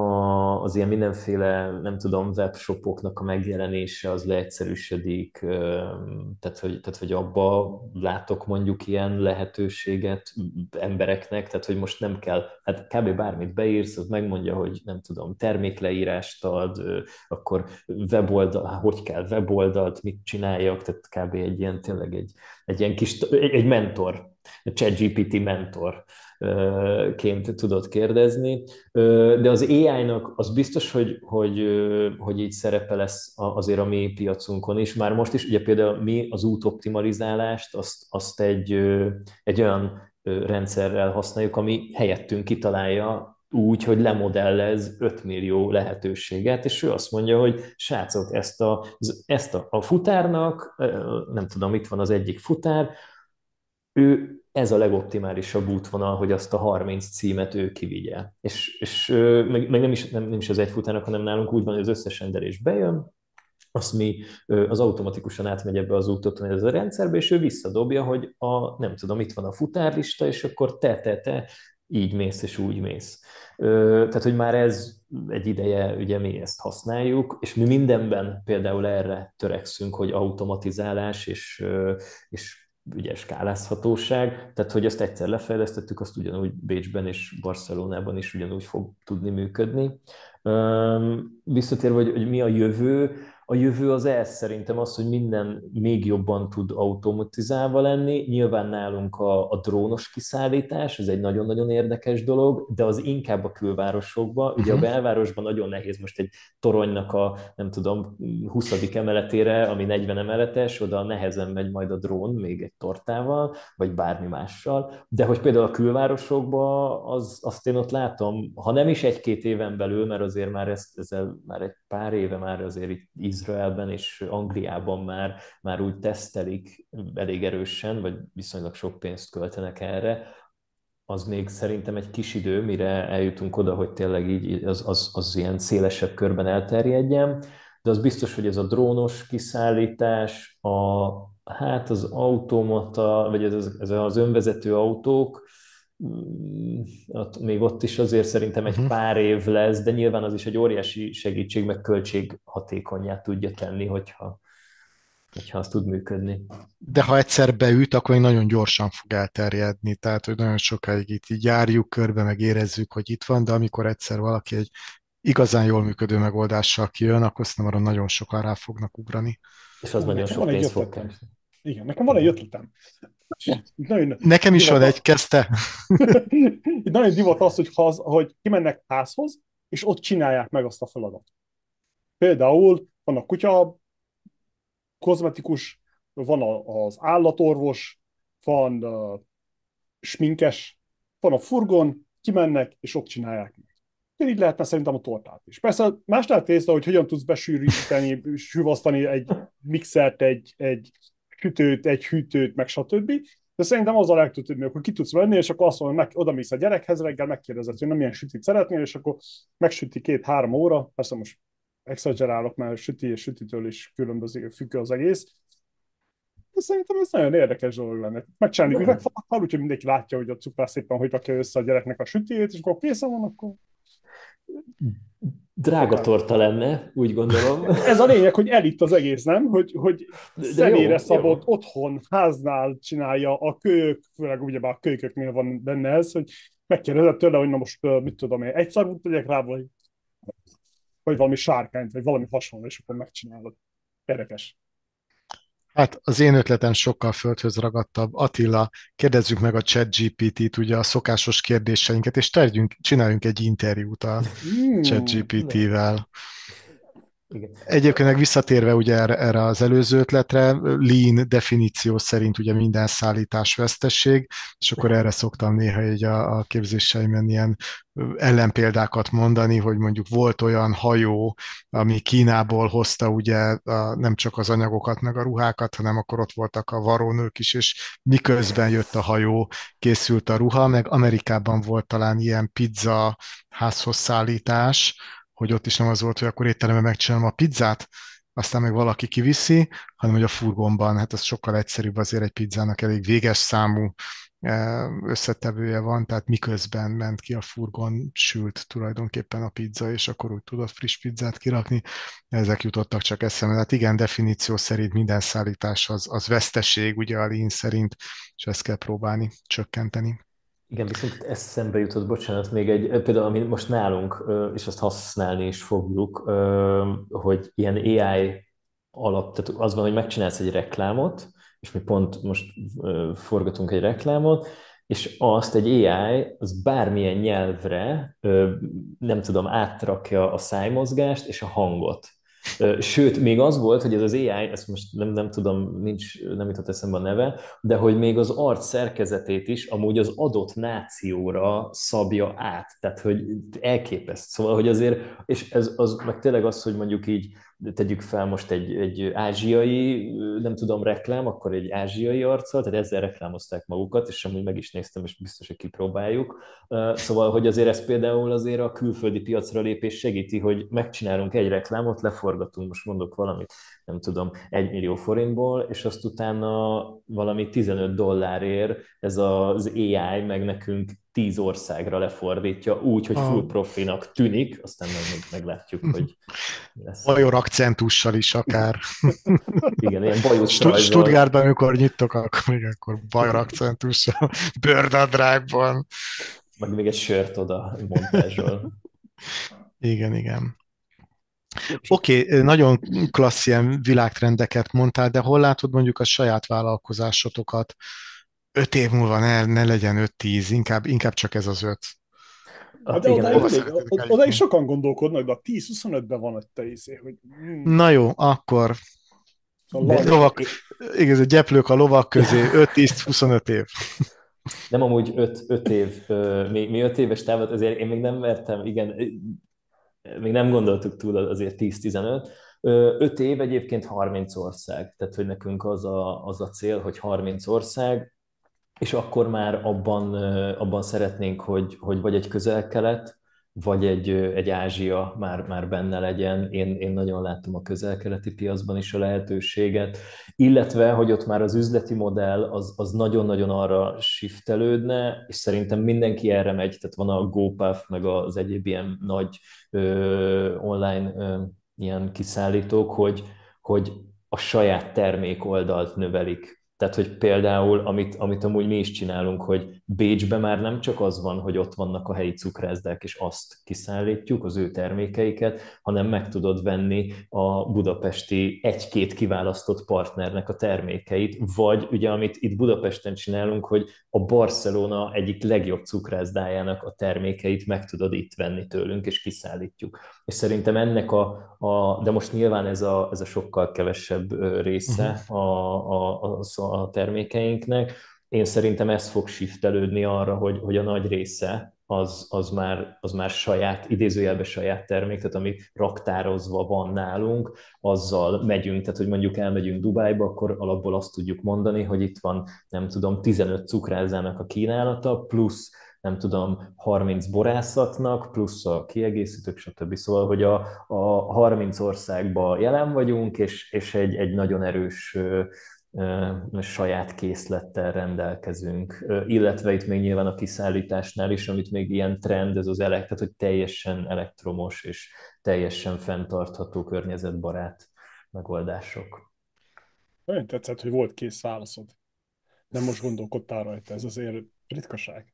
az ilyen mindenféle, nem tudom, webshopoknak a megjelenése az leegyszerűsödik, tehát hogy, tehát, hogy abba látok mondjuk ilyen lehetőséget embereknek, tehát hogy most nem kell, hát kb. Bármit beírsz, az megmondja, hogy nem tudom, termékleírást ad, akkor weboldal, hogy kell weboldalt, mit csináljak, tehát kb. egy ilyen, tényleg egy, egy ilyen kis, egy, egy mentor, ChatGPT mentorként tudod kérdezni, de az á i-nak az biztos, hogy, hogy, hogy így szerepe lesz azért a mi piacunkon is. Már most is, ugye például mi az útoptimalizálást, azt, azt egy, egy olyan rendszerrel használjuk, ami helyettünk kitalálja úgy, hogy lemodellez öt millió lehetőséget, és ő azt mondja, hogy srácok, ezt a, ezt a, a futárnak, nem tudom, itt van az egyik futár, ő ez a legoptimálisabb útvonal, hogy azt a harminc címet ő kivigye. És, és meg, meg nem, is, nem, nem is az egyfutának, hanem nálunk úgy van, hogy az összes rendelés bejön, azt mi, az automatikusan átmegy ebbe az úton, ez a rendszerbe, és ő visszadobja, hogy a, nem tudom, itt van a futárlista, és akkor te, te, te, így mész, és úgy mész. Tehát, hogy már ez egy ideje, ugye mi ezt használjuk, és mi mindenben például erre törekszünk, hogy automatizálás és, és ügyes skálázhatóság, tehát, hogy ezt egyszer lefejlesztettük, azt ugyanúgy Bécsben és Barcelonában is ugyanúgy fog tudni működni. Visszatérve, hogy, hogy mi a jövő, a jövő az ez szerintem az, hogy minden még jobban tud automatizálva lenni. Nyilván nálunk a, a drónos kiszállítás, ez egy nagyon-nagyon érdekes dolog, de az inkább a külvárosokban. Ugye a belvárosban nagyon nehéz most egy toronynak a, nem tudom, huszadik emeletére, ami negyven emeletes, oda nehezen megy majd a drón még egy tortával, vagy bármi mással. De hogy például a külvárosokban, az, azt én ott látom, ha nem is egy-két éven belül, mert azért már ezt, ezzel már egy pár éve már azért így Izraelben és Angliában már, már úgy tesztelik elég erősen, vagy viszonylag sok pénzt költenek erre, az még szerintem egy kis idő, mire eljutunk oda, hogy tényleg így az, az, az ilyen szélesebb körben elterjedjen, de az biztos, hogy ez a drónos kiszállítás, a, hát az automata, vagy ez, ez az önvezető autók, még ott is azért szerintem egy pár év lesz, de nyilván az is egy óriási segítség, meg költséghatékonnyá tudja tenni, hogyha, hogyha az tud működni. De ha egyszer beüt, akkor még nagyon gyorsan fog elterjedni, tehát hogy nagyon sokáig itt így járjuk körbe, meg érezzük, hogy itt van, de amikor egyszer valaki egy igazán jól működő megoldással kijön, akkor azt nem arra nagyon sokan rá fognak ugrani. És az nagyon sok pénzt fog tenni. Igen, nekem van egy ötletem. Nagyon nekem is van egy, kezdte. Nagyon divat az, hogy, haz, hogy kimennek házhoz, és ott csinálják meg azt a feladatot. Például van a kutya kozmetikus, van a, az állatorvos, van a sminkes, van a furgon, kimennek, és ott csinálják meg. Én így lehetne szerintem a tortát is. Persze más lehet észre, hogy hogyan tudsz besűríteni, süvasztani egy mixert, egy... egy hűtőt, egy hűtőt, meg stb. De szerintem azzal el tud tudni, akkor ki tudsz menni, és akkor azt mondom, meg oda mész a gyerekhez, reggel megkérdezed, hogy nem milyen sütit szeretnél, és akkor megsüti két-három óra, persze most exagerálok, mert süti és sütitől is különböző függő az egész. De szerintem ez nagyon érdekes dolog lenne. Megcsinálni üvegfalakkal, úgyhogy mindenki látja, hogy a cukrász éppen hogy rakja össze a gyereknek a sütijét, és akkor készen van, akkor... Drága torta lenne, úgy gondolom. Ez a lényeg, hogy elitt az egész, nem? Hogy, hogy személyre szabott, jó. Otthon, háznál csinálja a kölyök, főleg ugyebár a kölyköknél van benne ez, hogy megkérdezett tőle, hogy na most mit tudom én, egy szarvút tegyek rá, vagy, vagy valami sárkányt, vagy valami hasonló, és akkor megcsinálod. Érdekes. Hát az én ötletem sokkal földhöz ragadtabb. Attila, kérdezzük meg a ChatGPT-t, ugye a szokásos kérdéseinket, és terjünk, csináljunk egy interjút a mm, ChatGPT-vel. Egyébként meg visszatérve ugye erre, erre az előző ötletre, lean definíció szerint ugye minden szállítás veszteség, és akkor erre szoktam néha így a, a képzéseimben ilyen ellenpéldákat mondani, hogy mondjuk volt olyan hajó, ami Kínából hozta ugye a, nem csak az anyagokat, meg a ruhákat, hanem akkor ott voltak a varrónők is, és miközben jött a hajó, készült a ruha, meg Amerikában volt talán ilyen pizza házhoz szállítás, hogy ott is nem az volt, hogy akkor étteremben megcsinálom a pizzát, aztán meg valaki kiviszi, hanem hogy a furgonban, hát az sokkal egyszerűbb, azért egy pizzának elég véges számú összetevője van, tehát miközben ment ki a furgon, sült tulajdonképpen a pizza, és akkor úgy tudott friss pizzát kirakni, ezek jutottak csak eszembe. Hát igen, definíció szerint minden szállítás az, az veszteség, ugye a lean szerint, és ezt kell próbálni csökkenteni. Igen, viszont eszembe jutott, bocsánat, még egy, például ami most nálunk, és azt használni is fogjuk, hogy ilyen á i alap, tehát az van, hogy megcsinálsz egy reklámot, és mi pont most forgatunk egy reklámot, és azt egy á i, az bármilyen nyelvre, nem tudom, átrakja a szájmozgást és a hangot. Sőt, még az volt, hogy ez az á i, ezt most nem, nem tudom, nincs, nem jutott eszembe a neve, de hogy még az arc szerkezetét is amúgy az adott nációra szabja át. Tehát, hogy elképeszt. Szóval, hogy azért, és ez az, meg tényleg az, hogy mondjuk így tegyük fel most egy, egy ázsiai, nem tudom, reklám, akkor egy ázsiai arccal, tehát ezzel reklámozták magukat, és amúgy meg is néztem, és biztos, hogy kipróbáljuk. Szóval, hogy azért ez például azért a külföldi piacra lépés segíti, hogy megcsinálunk egy reklámot, leforgatunk, most mondok valamit, nem tudom, egy millió forintból, és azt utána valami tizenöt dollárért ez az á i meg nekünk tíz országra lefordítja, úgy, hogy full profinak tűnik, aztán meg, meglátjuk, hogy lesz. Bajor akcentussal is akár. Igen, ilyen bajuszra. Stut- Stuttgartban, amikor nyitok, akkor, akkor bajor akcentussal, bőrnadrágban. Meg még egy sört oda montázsol. Igen, igen. Oké, okay, nagyon klassz ilyen világtrendeket mondtál, de hol látod mondjuk a saját vállalkozásotokat? Öt év múlva ne, ne legyen öt-tíz, inkább, inkább csak ez az öt. Hát de igen, odáig, odáig, odáig, odáig sokan gondolkodnak, de a tíz-huszonötben van egy teizé, hogy... Hmm. Na jó, akkor... Lovak, igaz, a gyeplők a lovak közé, öt-tíz-huszonöt év. Nem amúgy öt év, mi, mi öt éves távot, azért én még nem mertem, igen, még nem gondoltuk túl azért tíz-tizenöt, öt év egyébként harminc ország, tehát hogy nekünk az a, az a cél, hogy harminc ország, és akkor már abban, abban szeretnénk, hogy, hogy vagy egy közel-kelet, vagy egy, egy Ázsia már, már benne legyen. Én, én nagyon látom a közel-keleti piacban is a lehetőséget, illetve, hogy ott már az üzleti modell az, az nagyon-nagyon arra shiftelődne, és szerintem mindenki erre megy, tehát van a GoPuff, meg az egyéb ilyen nagy ö, online ö, ilyen kiszállítók, hogy, hogy a saját termék oldalt növelik. Tehát, hogy például, amit, amit amúgy mi is csinálunk, hogy Bécsben már nem csak az van, hogy ott vannak a helyi cukrászdák, és azt kiszállítjuk, az ő termékeiket, hanem meg tudod venni a budapesti egy-két kiválasztott partnernek a termékeit, vagy ugye, amit itt Budapesten csinálunk, hogy a Barcelona egyik legjobb cukrászdájának a termékeit meg tudod itt venni tőlünk, és kiszállítjuk. És szerintem ennek a, a de most nyilván ez a, ez a sokkal kevesebb része a, a, a, a a termékeinknek. Én szerintem ez fog shiftelődni arra, hogy, hogy a nagy része az, az, már, az már saját, idézőjelben saját termék, tehát ami raktározva van nálunk, azzal megyünk, tehát hogy mondjuk elmegyünk Dubájba, akkor alapból azt tudjuk mondani, hogy itt van, nem tudom, tizenöt cukrászdának a kínálata, plusz nem tudom, harminc borászatnak, plusz a kiegészítők, stb. Szóval, hogy a, a harminc országban jelen vagyunk, és, és egy, egy nagyon erős saját készlettel rendelkezünk, illetve itt még nyilván a kiszállításnál is, amit még ilyen trend, ez az elek, tehát hogy teljesen elektromos és teljesen fenntartható környezetbarát megoldások. Nagyon tetszett, hogy volt kész válaszod. Nem most gondolkodtál rajta, ez azért ritkaság.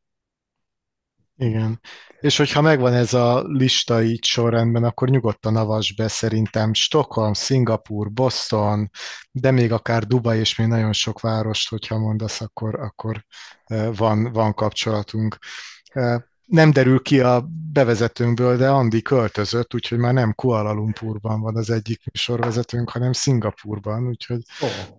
Igen. És hogyha megvan ez a lista így sorrendben, akkor nyugodtan avasd be szerintem Stockholm, Szingapúr, Boston, de még akár Dubaj és még nagyon sok várost, hogyha mondasz, akkor, akkor van, van kapcsolatunk. Nem derül ki a bevezetőnkből, de Andi költözött, úgyhogy már nem Kuala Lumpurban van az egyik műsorvezetőnk, hanem Szingapúrban, úgyhogy... Oh.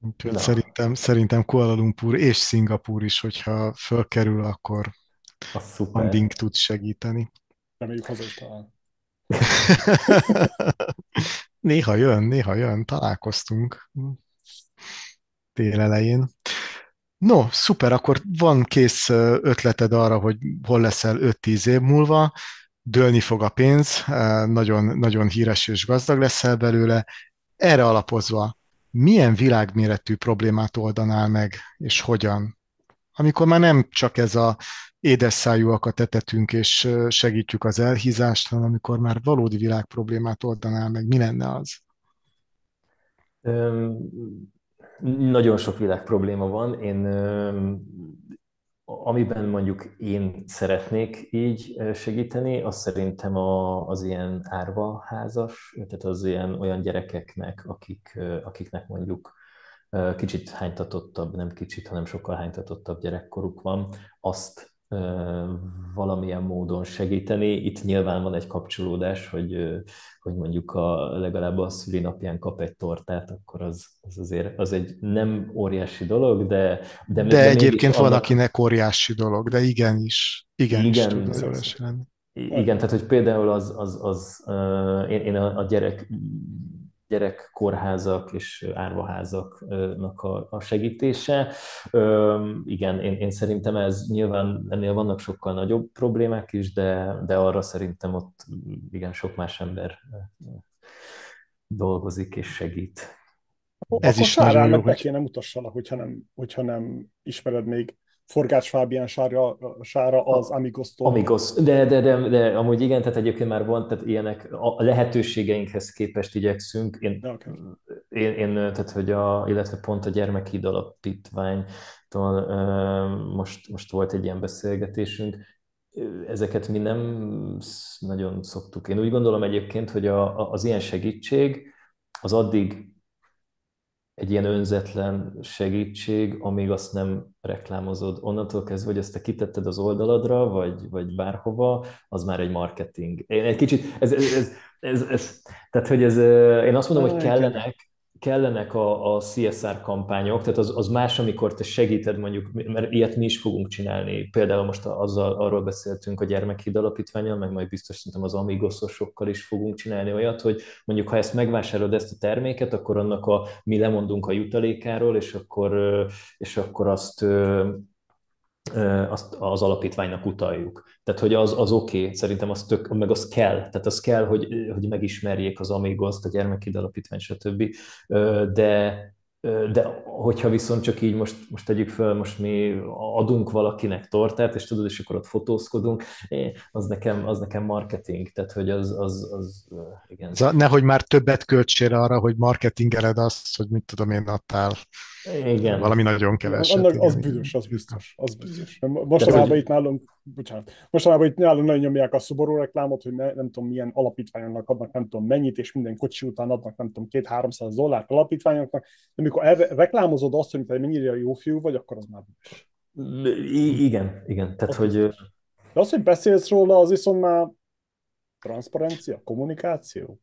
úgyhogy szerintem, szerintem Kuala Lumpur és Szingapúr is, hogyha fölkerül, akkor... A szuper. Andink tud segíteni. Reméljük haza is talán. Néha jön, néha jön, találkoztunk tél elején. No, szuper, akkor van kész ötleted arra, hogy hol leszel öt-tíz év múlva, dőlni fog a pénz, nagyon, nagyon híres és gazdag leszel belőle. Erre alapozva, milyen világméretű problémát oldanál meg, és hogyan? Amikor már nem csak ez a édesszájúakat etetünk, és segítjük az elhízást, hanem amikor már valódi világ problémát oldanál meg, mi lenne az? Öm, nagyon sok világ probléma van. Én, öm, amiben mondjuk én szeretnék így segíteni, az szerintem a, az ilyen árvaházas, tehát az ilyen olyan gyerekeknek, akik, akiknek mondjuk kicsit hánytatottabb, nem kicsit, hanem sokkal hánytatottabb gyerekkoruk van, azt valamilyen módon segíteni. Itt nyilván van egy kapcsolódás, hogy, hogy mondjuk a, legalább a szülinapján kap egy tortát, akkor az, az azért az egy nem óriási dolog, de... De, de egyébként van, annak... akinek óriási dolog, de igenis. Igenis igen, tud az óriási lenni. Igen, tehát hogy például az, az, az uh, én, én a gyerek, gyerekkórházak és árvaházaknak a, a segítése. Uh, igen, én, én szerintem ez nyilván ennél vannak sokkal nagyobb problémák is, de, de arra szerintem ott igen sok más ember dolgozik és segít. Ez akkor is Sárán meg be kéne mutassanak, hogyha nem, hogyha nem ismered még. Forgács Fábián Sára, Sára az Amigos-tól. Amigos, de, de, de, de amúgy igen, tehát egyébként már van, tehát ilyenek a lehetőségeinkhez képest igyekszünk. Én, okay. én, én tehát, hogy a, illetve pont a Gyermekhíd Alapítványtól most, most volt egy ilyen beszélgetésünk. Ezeket mi nem nagyon szoktuk. Én úgy gondolom egyébként, hogy a, az ilyen segítség az addig egy ilyen önzetlen segítség, amíg azt nem reklámozod. Onnantól kezdve, hogy ezt te kitetted az oldaladra, vagy, vagy bárhova, az már egy marketing. Én egy kicsit, ez, ez, ez, ez, ez, tehát, hogy ez, én azt mondom, hogy kellenek, kellenek a, a cé es er kampányok, tehát az, az más, amikor te segíted mondjuk, mert ilyet mi is fogunk csinálni. Például most azzal, arról beszéltünk a Gyermekhíd Alapítvánnyal, meg majd biztos szerintem az Amigosokkal is fogunk csinálni olyat, hogy mondjuk ha ezt megvásárolod, ezt a terméket, akkor annak a, mi lemondunk a jutalékáról, és akkor, és akkor azt... azt az alapítványnak utaljuk. Tehát, hogy az, az oké, okay. Szerintem az tök, meg az kell, tehát az kell, hogy, hogy megismerjék az Amigos-t, a Gyermekhíd Alapítvány, stb. De, de hogyha viszont csak így most, most tegyük föl, most mi adunk valakinek tortát, és tudod, és akkor ott fotózkodunk, az nekem, az nekem marketing, tehát, hogy az, az, az igen. Nehogy már többet költsél arra, hogy marketingeled azt, hogy mit tudom én adtál. Igen. Valami nagyon keveset. Annak az büdös, az biztos, az biztos. Mostanában hogy... itt nálunk, bocsánat, mostanában itt nálunk nagyon nyomják a szoború reklámot, hogy ne, nem tudom milyen alapítványoknak adnak, nem tudom mennyit, és minden kocsi után adnak, nem tudom, két-háromszáz dollárt alapítványoknak, de mikor el- reklámozod azt, hogy mennyire jó fiú vagy, akkor az már büdös. I- igen, igen, tehát az hogy... Biztos. De az, hogy beszélsz róla, az viszont már transzparencia, kommunikáció.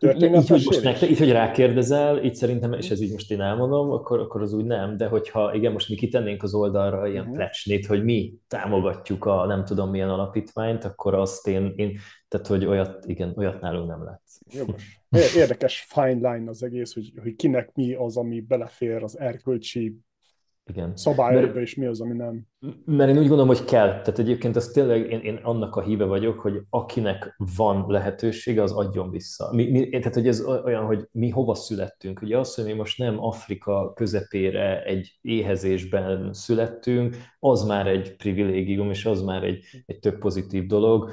Így hogy, most nektek, így, hogy rákérdezel, így szerintem, és ez így most én elmondom, akkor, akkor az úgy nem, de hogyha igen, most mi kitennénk az oldalra ilyen uh-huh. plecsnét, hogy mi támogatjuk a nem tudom milyen alapítványt, akkor azt én, én tehát hogy olyat, igen, olyat nálunk nem látsz. Jogos. Érdekes fine line az egész, hogy, hogy kinek mi az, ami belefér az erkölcsi igen. szabályokba, és mi az, ami nem. Mert én úgy gondolom, hogy kell. Tehát egyébként az tényleg én, én annak a híve vagyok, hogy akinek van lehetősége, az adjon vissza. Mi, mi, tehát, hogy ez olyan, hogy mi hova születtünk. Ugye az, hogy mi most nem Afrika közepére egy éhezésben születtünk, az már egy privilégium, és az már egy, egy tök pozitív dolog.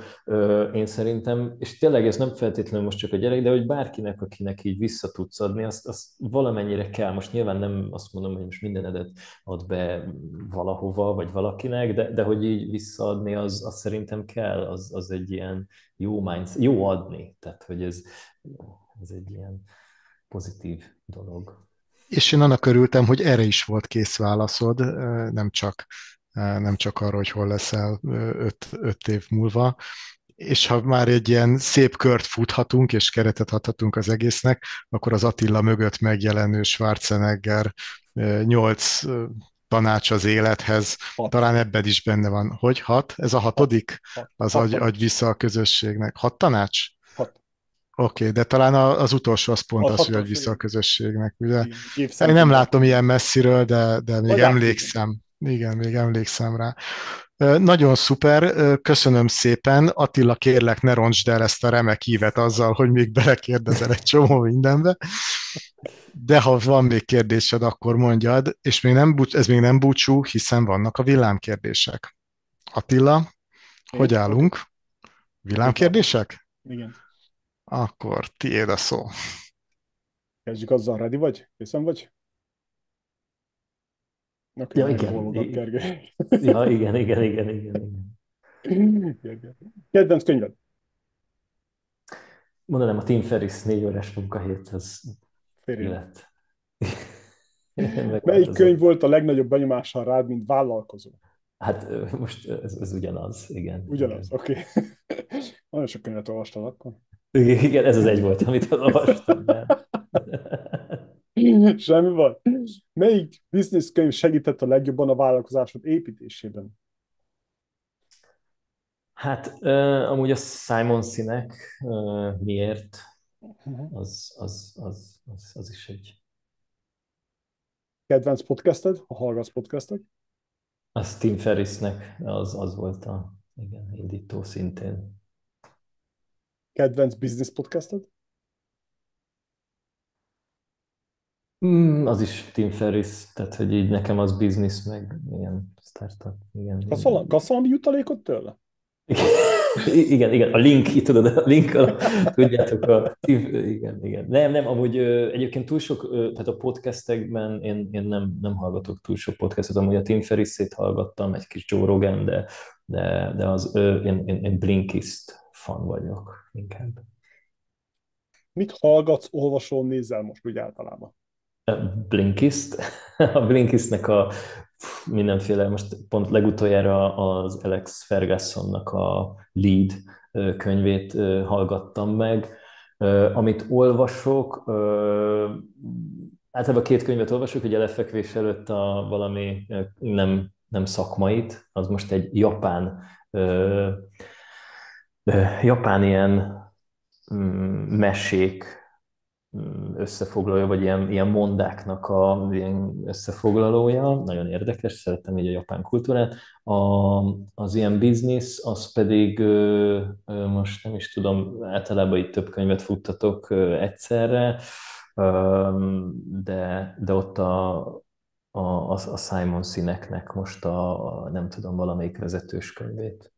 Én szerintem, és tényleg ez nem feltétlenül most csak a gyerek, de hogy bárkinek, akinek így vissza tudsz adni, azt, azt valamennyire kell. Most nyilván nem azt mondom, hogy most mindenedet ad be valahova, vagy valakinek, de, de hogy így visszaadni, az, az szerintem kell, az, az egy ilyen jó mindset, jó adni. Tehát, hogy ez, ez egy ilyen pozitív dolog. És én annak örültem, hogy erre is volt kész válaszod, nem csak, nem csak arra, hogy hol leszel öt, öt év múlva. És ha már egy ilyen szép kört futhatunk, és keretet adhatunk az egésznek, akkor az Attila mögött megjelenő Schwarzenegger nyolc tanács az élethez, hat. Talán ebben is benne van. Hogy hat? Ez a hatodik? Hat. Az adj, adj vissza a közösségnek. Hat tanács? Hat. Oké, okay, de talán az utolsó az pont hat, az, hat, hogy adj vissza a közösségnek. Ugye? Én nem látom ilyen messziről, de, de még Olyan. emlékszem. Igen, még emlékszem rá. Nagyon szuper, köszönöm szépen. Attila, kérlek, ne roncsd el ezt a remek ívet azzal, hogy még belekérdezel egy csomó mindenbe. De ha van még kérdésed, akkor mondjad, és még nem búcs, ez még nem búcsú, hiszen vannak a villámkérdések. Attila, én hogy állunk? Villámkérdések? Igen. Akkor tiéd a szó. Kezdjük azzal, ready vagy? Készen vagy? Okay, ja, igen. I- ja, igen, igen, igen, igen, igen. Kedvenc könyved? Mondanám a Tim Ferriss négy órás munkahét, az élet. Melyik könyv volt a legnagyobb benyomással rád, mint vállalkozó? Hát most ez, ez ugyanaz, igen. Ugyanaz, oké. Okay. Nagyon sok könyvet olvastad akkor. Igen, ez az egy volt, amit olvastam. De... Semmi baj. Melyik business könyv segített a legjobban a vállalkozásod építésében? Hát uh, amúgy a Simon Sinek uh, miért, az, az, az, az, az is egy... Kedvenc podcasted, ha hallgatsz podcastet? Az Tim Ferrissnek, az, az volt a igen, indító szintén. Kedvenc business podcasted? Mm, az is Tim Ferriss, tehát hogy így nekem az business, meg ilyen startup. Kapsz valami jutalékot tőle? Igen, igen, a link, tudod, a link, a, tudjátok, a, igen, igen. Nem, nem, amúgy egyébként túl sok, tehát a podcastekben én, én nem, nem hallgatok túl sok podcastot, amúgy a Tim Ferriss-ét hallgattam, egy kis Joe Rogan, de, de, de az, én, én, én Blinkist fan vagyok inkább. Mit hallgatsz, olvasol, nézel most úgy általában? Blinkist. A Blinkistnek a mindenféle, most pont legutoljára az Alex Fergusonnak a Lead könyvét hallgattam meg. Amit olvasok, általában két könyvet olvasok, ugye lefekvés előtt a valami nem, nem szakmait, az most egy japán, japán ilyen mesék összefoglalója, vagy ilyen, ilyen mondáknak a ilyen összefoglalója. Nagyon érdekes, szeretem így a japán kultúrát. A, az ilyen business, az pedig ö, ö, most nem is tudom, általában itt több könyvet futtatok ö, egyszerre, ö, de, de ott a, a, a, a Simon Sineknek most a, a nem tudom, valamelyik vezetős könyvét.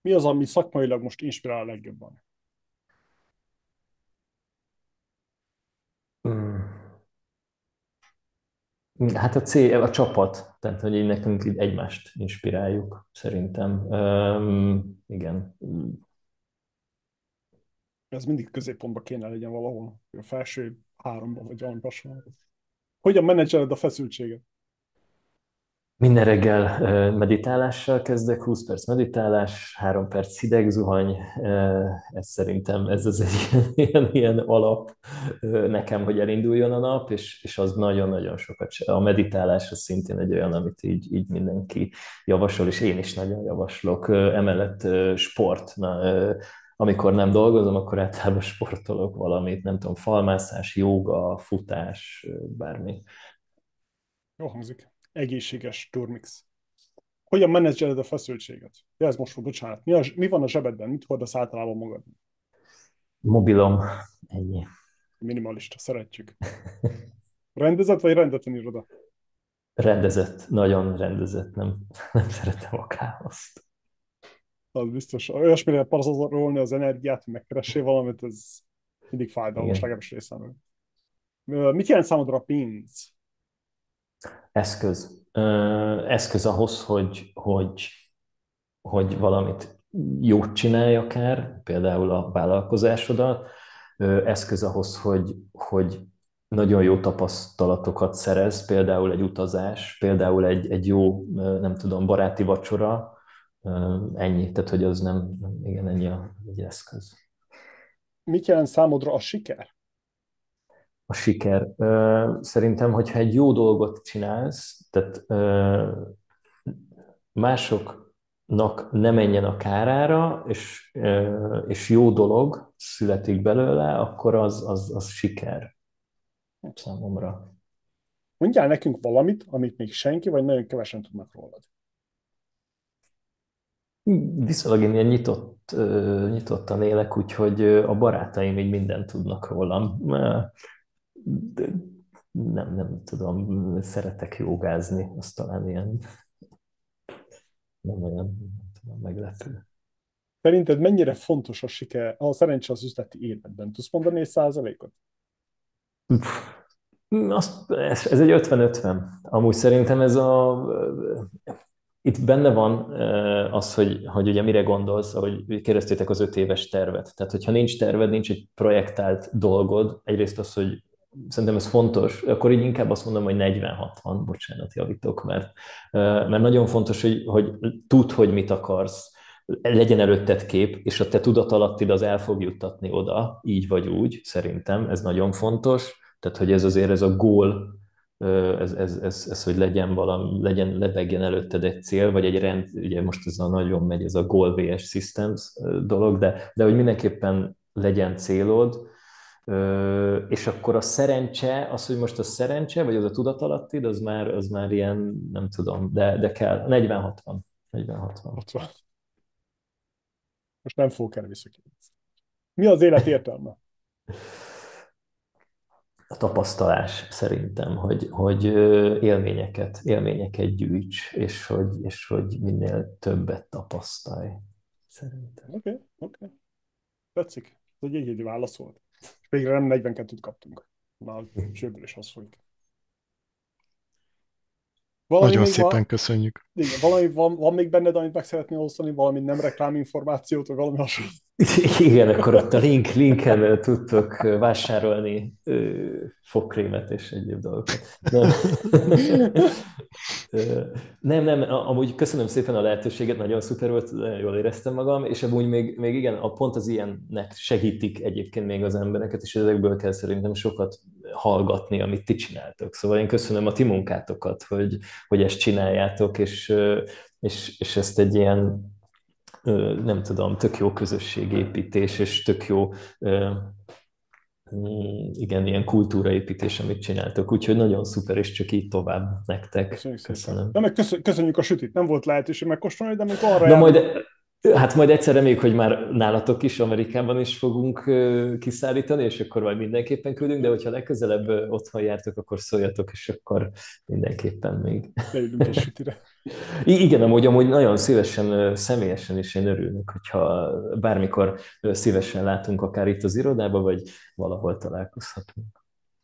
Mi az, ami szakmailag most inspirál a legjobban? Hát a cél, a csapat, tehát hogy így nekünk így egymást inspiráljuk, szerintem. Üm, igen. Ez mindig középpontban kéne legyen valahol, a felső háromban, vagy alapasban. Hogyan menedzseled a feszültséget? Minden reggel meditálással kezdek, húsz perc meditálás, három perc hideg zuhany, ez szerintem ez az egy ilyen, ilyen alap nekem, hogy elinduljon a nap, és, és az nagyon-nagyon sokat. A meditálás az szintén egy olyan, amit így, így mindenki javasol, és én is nagyon javaslok. Emellett sport. Na, amikor nem dolgozom, akkor általában sportolok valamit, nem tudom, falmászás, jóga, futás, bármi. Jó hangzik. Egészséges turmix. Hogyan menedzseled a feszültséget? Ja, ez most fog, bocsánat. Mi, a, mi van a zsebedben? Mit hordasz általában magad? Mobilom. Ennyi. Minimalista, szeretjük. Rendezett vagy rendetlen iroda? Rendezett. Nagyon rendezett. Nem, nem szeretem a káoszt. Az biztos. Olyasmire parazolni az energiát, megkeressél valamit, ez mindig fájdalmas, legalábbis részemről. Mit jelent számodra a pénz? Eszköz. Eszköz ahhoz, hogy, hogy, hogy valamit jót csinálj akár, például a vállalkozásodat. Eszköz ahhoz, hogy, hogy nagyon jó tapasztalatokat szerez, például egy utazás, például egy, egy jó, nem tudom, baráti vacsora. Ennyi, tehát hogy az nem, igen, ennyi a, egy eszköz. Mit jelent számodra a siker? A siker. Szerintem, hogyha egy jó dolgot csinálsz, tehát másoknak ne menjen a kárára, és, és jó dolog születik belőle, akkor az, az, az siker számomra. Mondjál nekünk valamit, amit még senki, vagy nagyon kevesen tudnak rólad. Viszonylag én ilyen nyitott, nyitottan élek, úgyhogy a barátaim még mindent tudnak rólam. De nem, nem tudom, szeretek jogázni, az talán ilyen nem olyan nem tudom, meglepő. Szerinted mennyire fontos a siker, a szerencse az üzleti életben? Tudsz mondani egy százalékot? Azt, ez, ez egy ötven-ötven. Amúgy szerintem ez a... Itt benne van az, hogy, hogy ugye mire gondolsz, ahogy kérdeztétek az öt éves tervet. Tehát, hogyha nincs terved, nincs egy projektált dolgod, egyrészt az, hogy szerintem ez fontos, akkor így inkább azt mondom, hogy negyven-hatvan, bocsánat, javítok, mert, mert nagyon fontos, hogy, hogy tudd, hogy mit akarsz, legyen előtted kép, és a te tudatalattid az el fog juttatni oda, így vagy úgy, szerintem ez nagyon fontos, tehát hogy ez azért ez a goal ez, ez, ez, ez hogy legyen valami, legyen, lebegjen előtted egy cél, vagy egy rend, ugye most ez a nagyon megy, ez a Goal versus Systems dolog, de, de hogy mindenképpen legyen célod, és akkor a szerencse, az, hogy most a szerencse, vagy az a tudatalattid, az már, az már ilyen, nem tudom, de, de kell, negyven-hatvan. negyven-hatvan. Most nem fogok erre visszakérdezni. Mi az élet értelme? A tapasztalás szerintem, hogy, hogy élményeket, élményeket gyűjts, és hogy, és hogy minél többet tapasztalj. Szerintem. Oké, okay, oké. Okay. Tetszik. Ez egy egyedi válasz volt. És végre nem negyvenkettőt kaptunk. Már sőből is az folyik. Valami nagyon szépen van, köszönjük. Igen, valami van, van még benned, amit meg szeretnél osztani, valami nem rekláminformációt, vagy valami hasonló. Igen, akkor ott a link, linken tudtok vásárolni ö, fogkrémet és egyéb dolgokat. Nem. nem, nem, amúgy köszönöm szépen a lehetőséget, nagyon szuper volt, nagyon jól éreztem magam, és amúgy még, még igen, a pont az ilyennek segítik egyébként még az embereket, és ezekből kell szerintem sokat hallgatni, amit ti csináltok. Szóval én köszönöm a ti munkátokat, hogy, hogy ezt csináljátok, és, és, és ezt egy ilyen nem tudom, tök jó közösségépítés, és tök jó igen, ilyen kultúraépítés, amit csináltok. Úgyhogy nagyon szuper, és csak így tovább nektek. Köszönjük. Köszönöm. De meg köszönjük a sütit, nem volt lehetőség megkóstolni, de még arra jár... majd, hát majd egyszer reméljük, hogy már nálatok is, Amerikában is fogunk kiszállítani, és akkor majd mindenképpen küldünk, de hogyha legközelebb otthon jártok, akkor szóljatok, és akkor mindenképpen még. Leülünk a sütire. Igen, amúgy, amúgy nagyon szívesen, személyesen is én örülök, hogyha bármikor szívesen látunk akár itt az irodában, vagy valahol találkozhatunk.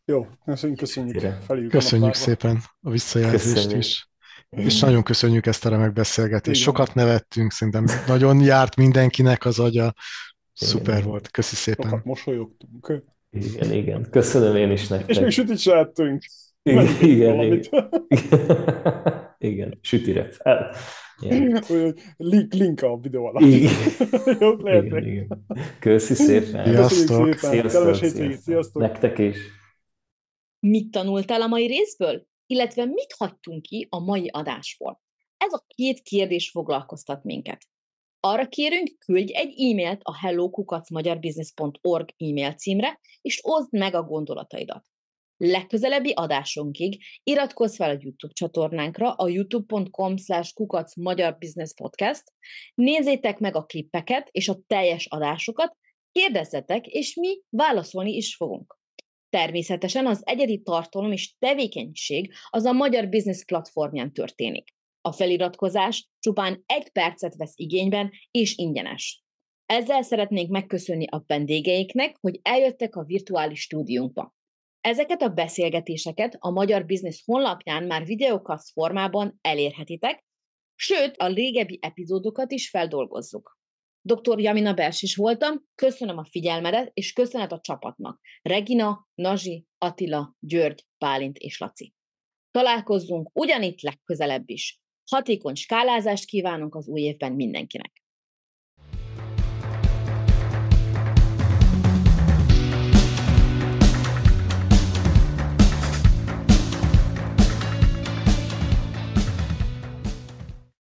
Jó, köszönjük, köszönjük. Köszönjük szépen a visszajelzést köszönjük. Is. És nagyon köszönjük ezt a remek beszélgetést. Igen. Sokat nevettünk, szerintem nagyon járt mindenkinek az agya. Szuper igen. Volt, köszi szépen. Sokat mosolyogtunk. Igen, igen. Köszönöm én is nektek. És mi sütit se lettünk. Igen, igen, igen. Igen, sütire. Link, link a videó alatt. Igen. Jó, igen, igen. Köszi szépen. Sziasztok. Köszönjük szépen. Sziasztok. Sziasztok. Sziasztok. Nektek is. Mit tanultál a mai részből? Illetve mit hagytunk ki a mai adásból? Ez a két kérdés foglalkoztat minket. Arra kérünk, küldj egy e-mailt a hello kukac magyar business pont org e-mail címre, és oszd meg a gondolataidat. Legközelebbi adásunkig iratkozz fel a YouTube csatornánkra, a youtube pont com slash kukac magyar business podcast, nézzétek meg a klippeket és a teljes adásokat, kérdezzetek, és mi válaszolni is fogunk. Természetesen az egyedi tartalom és tevékenység az a Magyar Business platformján történik. A feliratkozás csupán egy percet vesz igényben és ingyenes. Ezzel szeretnénk megköszönni a vendégeinknek, hogy eljöttek a virtuális stúdiónkba. Ezeket a beszélgetéseket a Magyar Business honlapján már videókaszt formában elérhetitek, sőt a régebbi epizódokat is feldolgozzuk. doktor Yamina Belsés voltam, köszönöm a figyelmedet, és köszönet a csapatnak. Regina, Nazsi, Attila, György, Bálint és Laci. Találkozzunk ugyanitt legközelebb is. Hatékony skálázást kívánunk az új évben mindenkinek.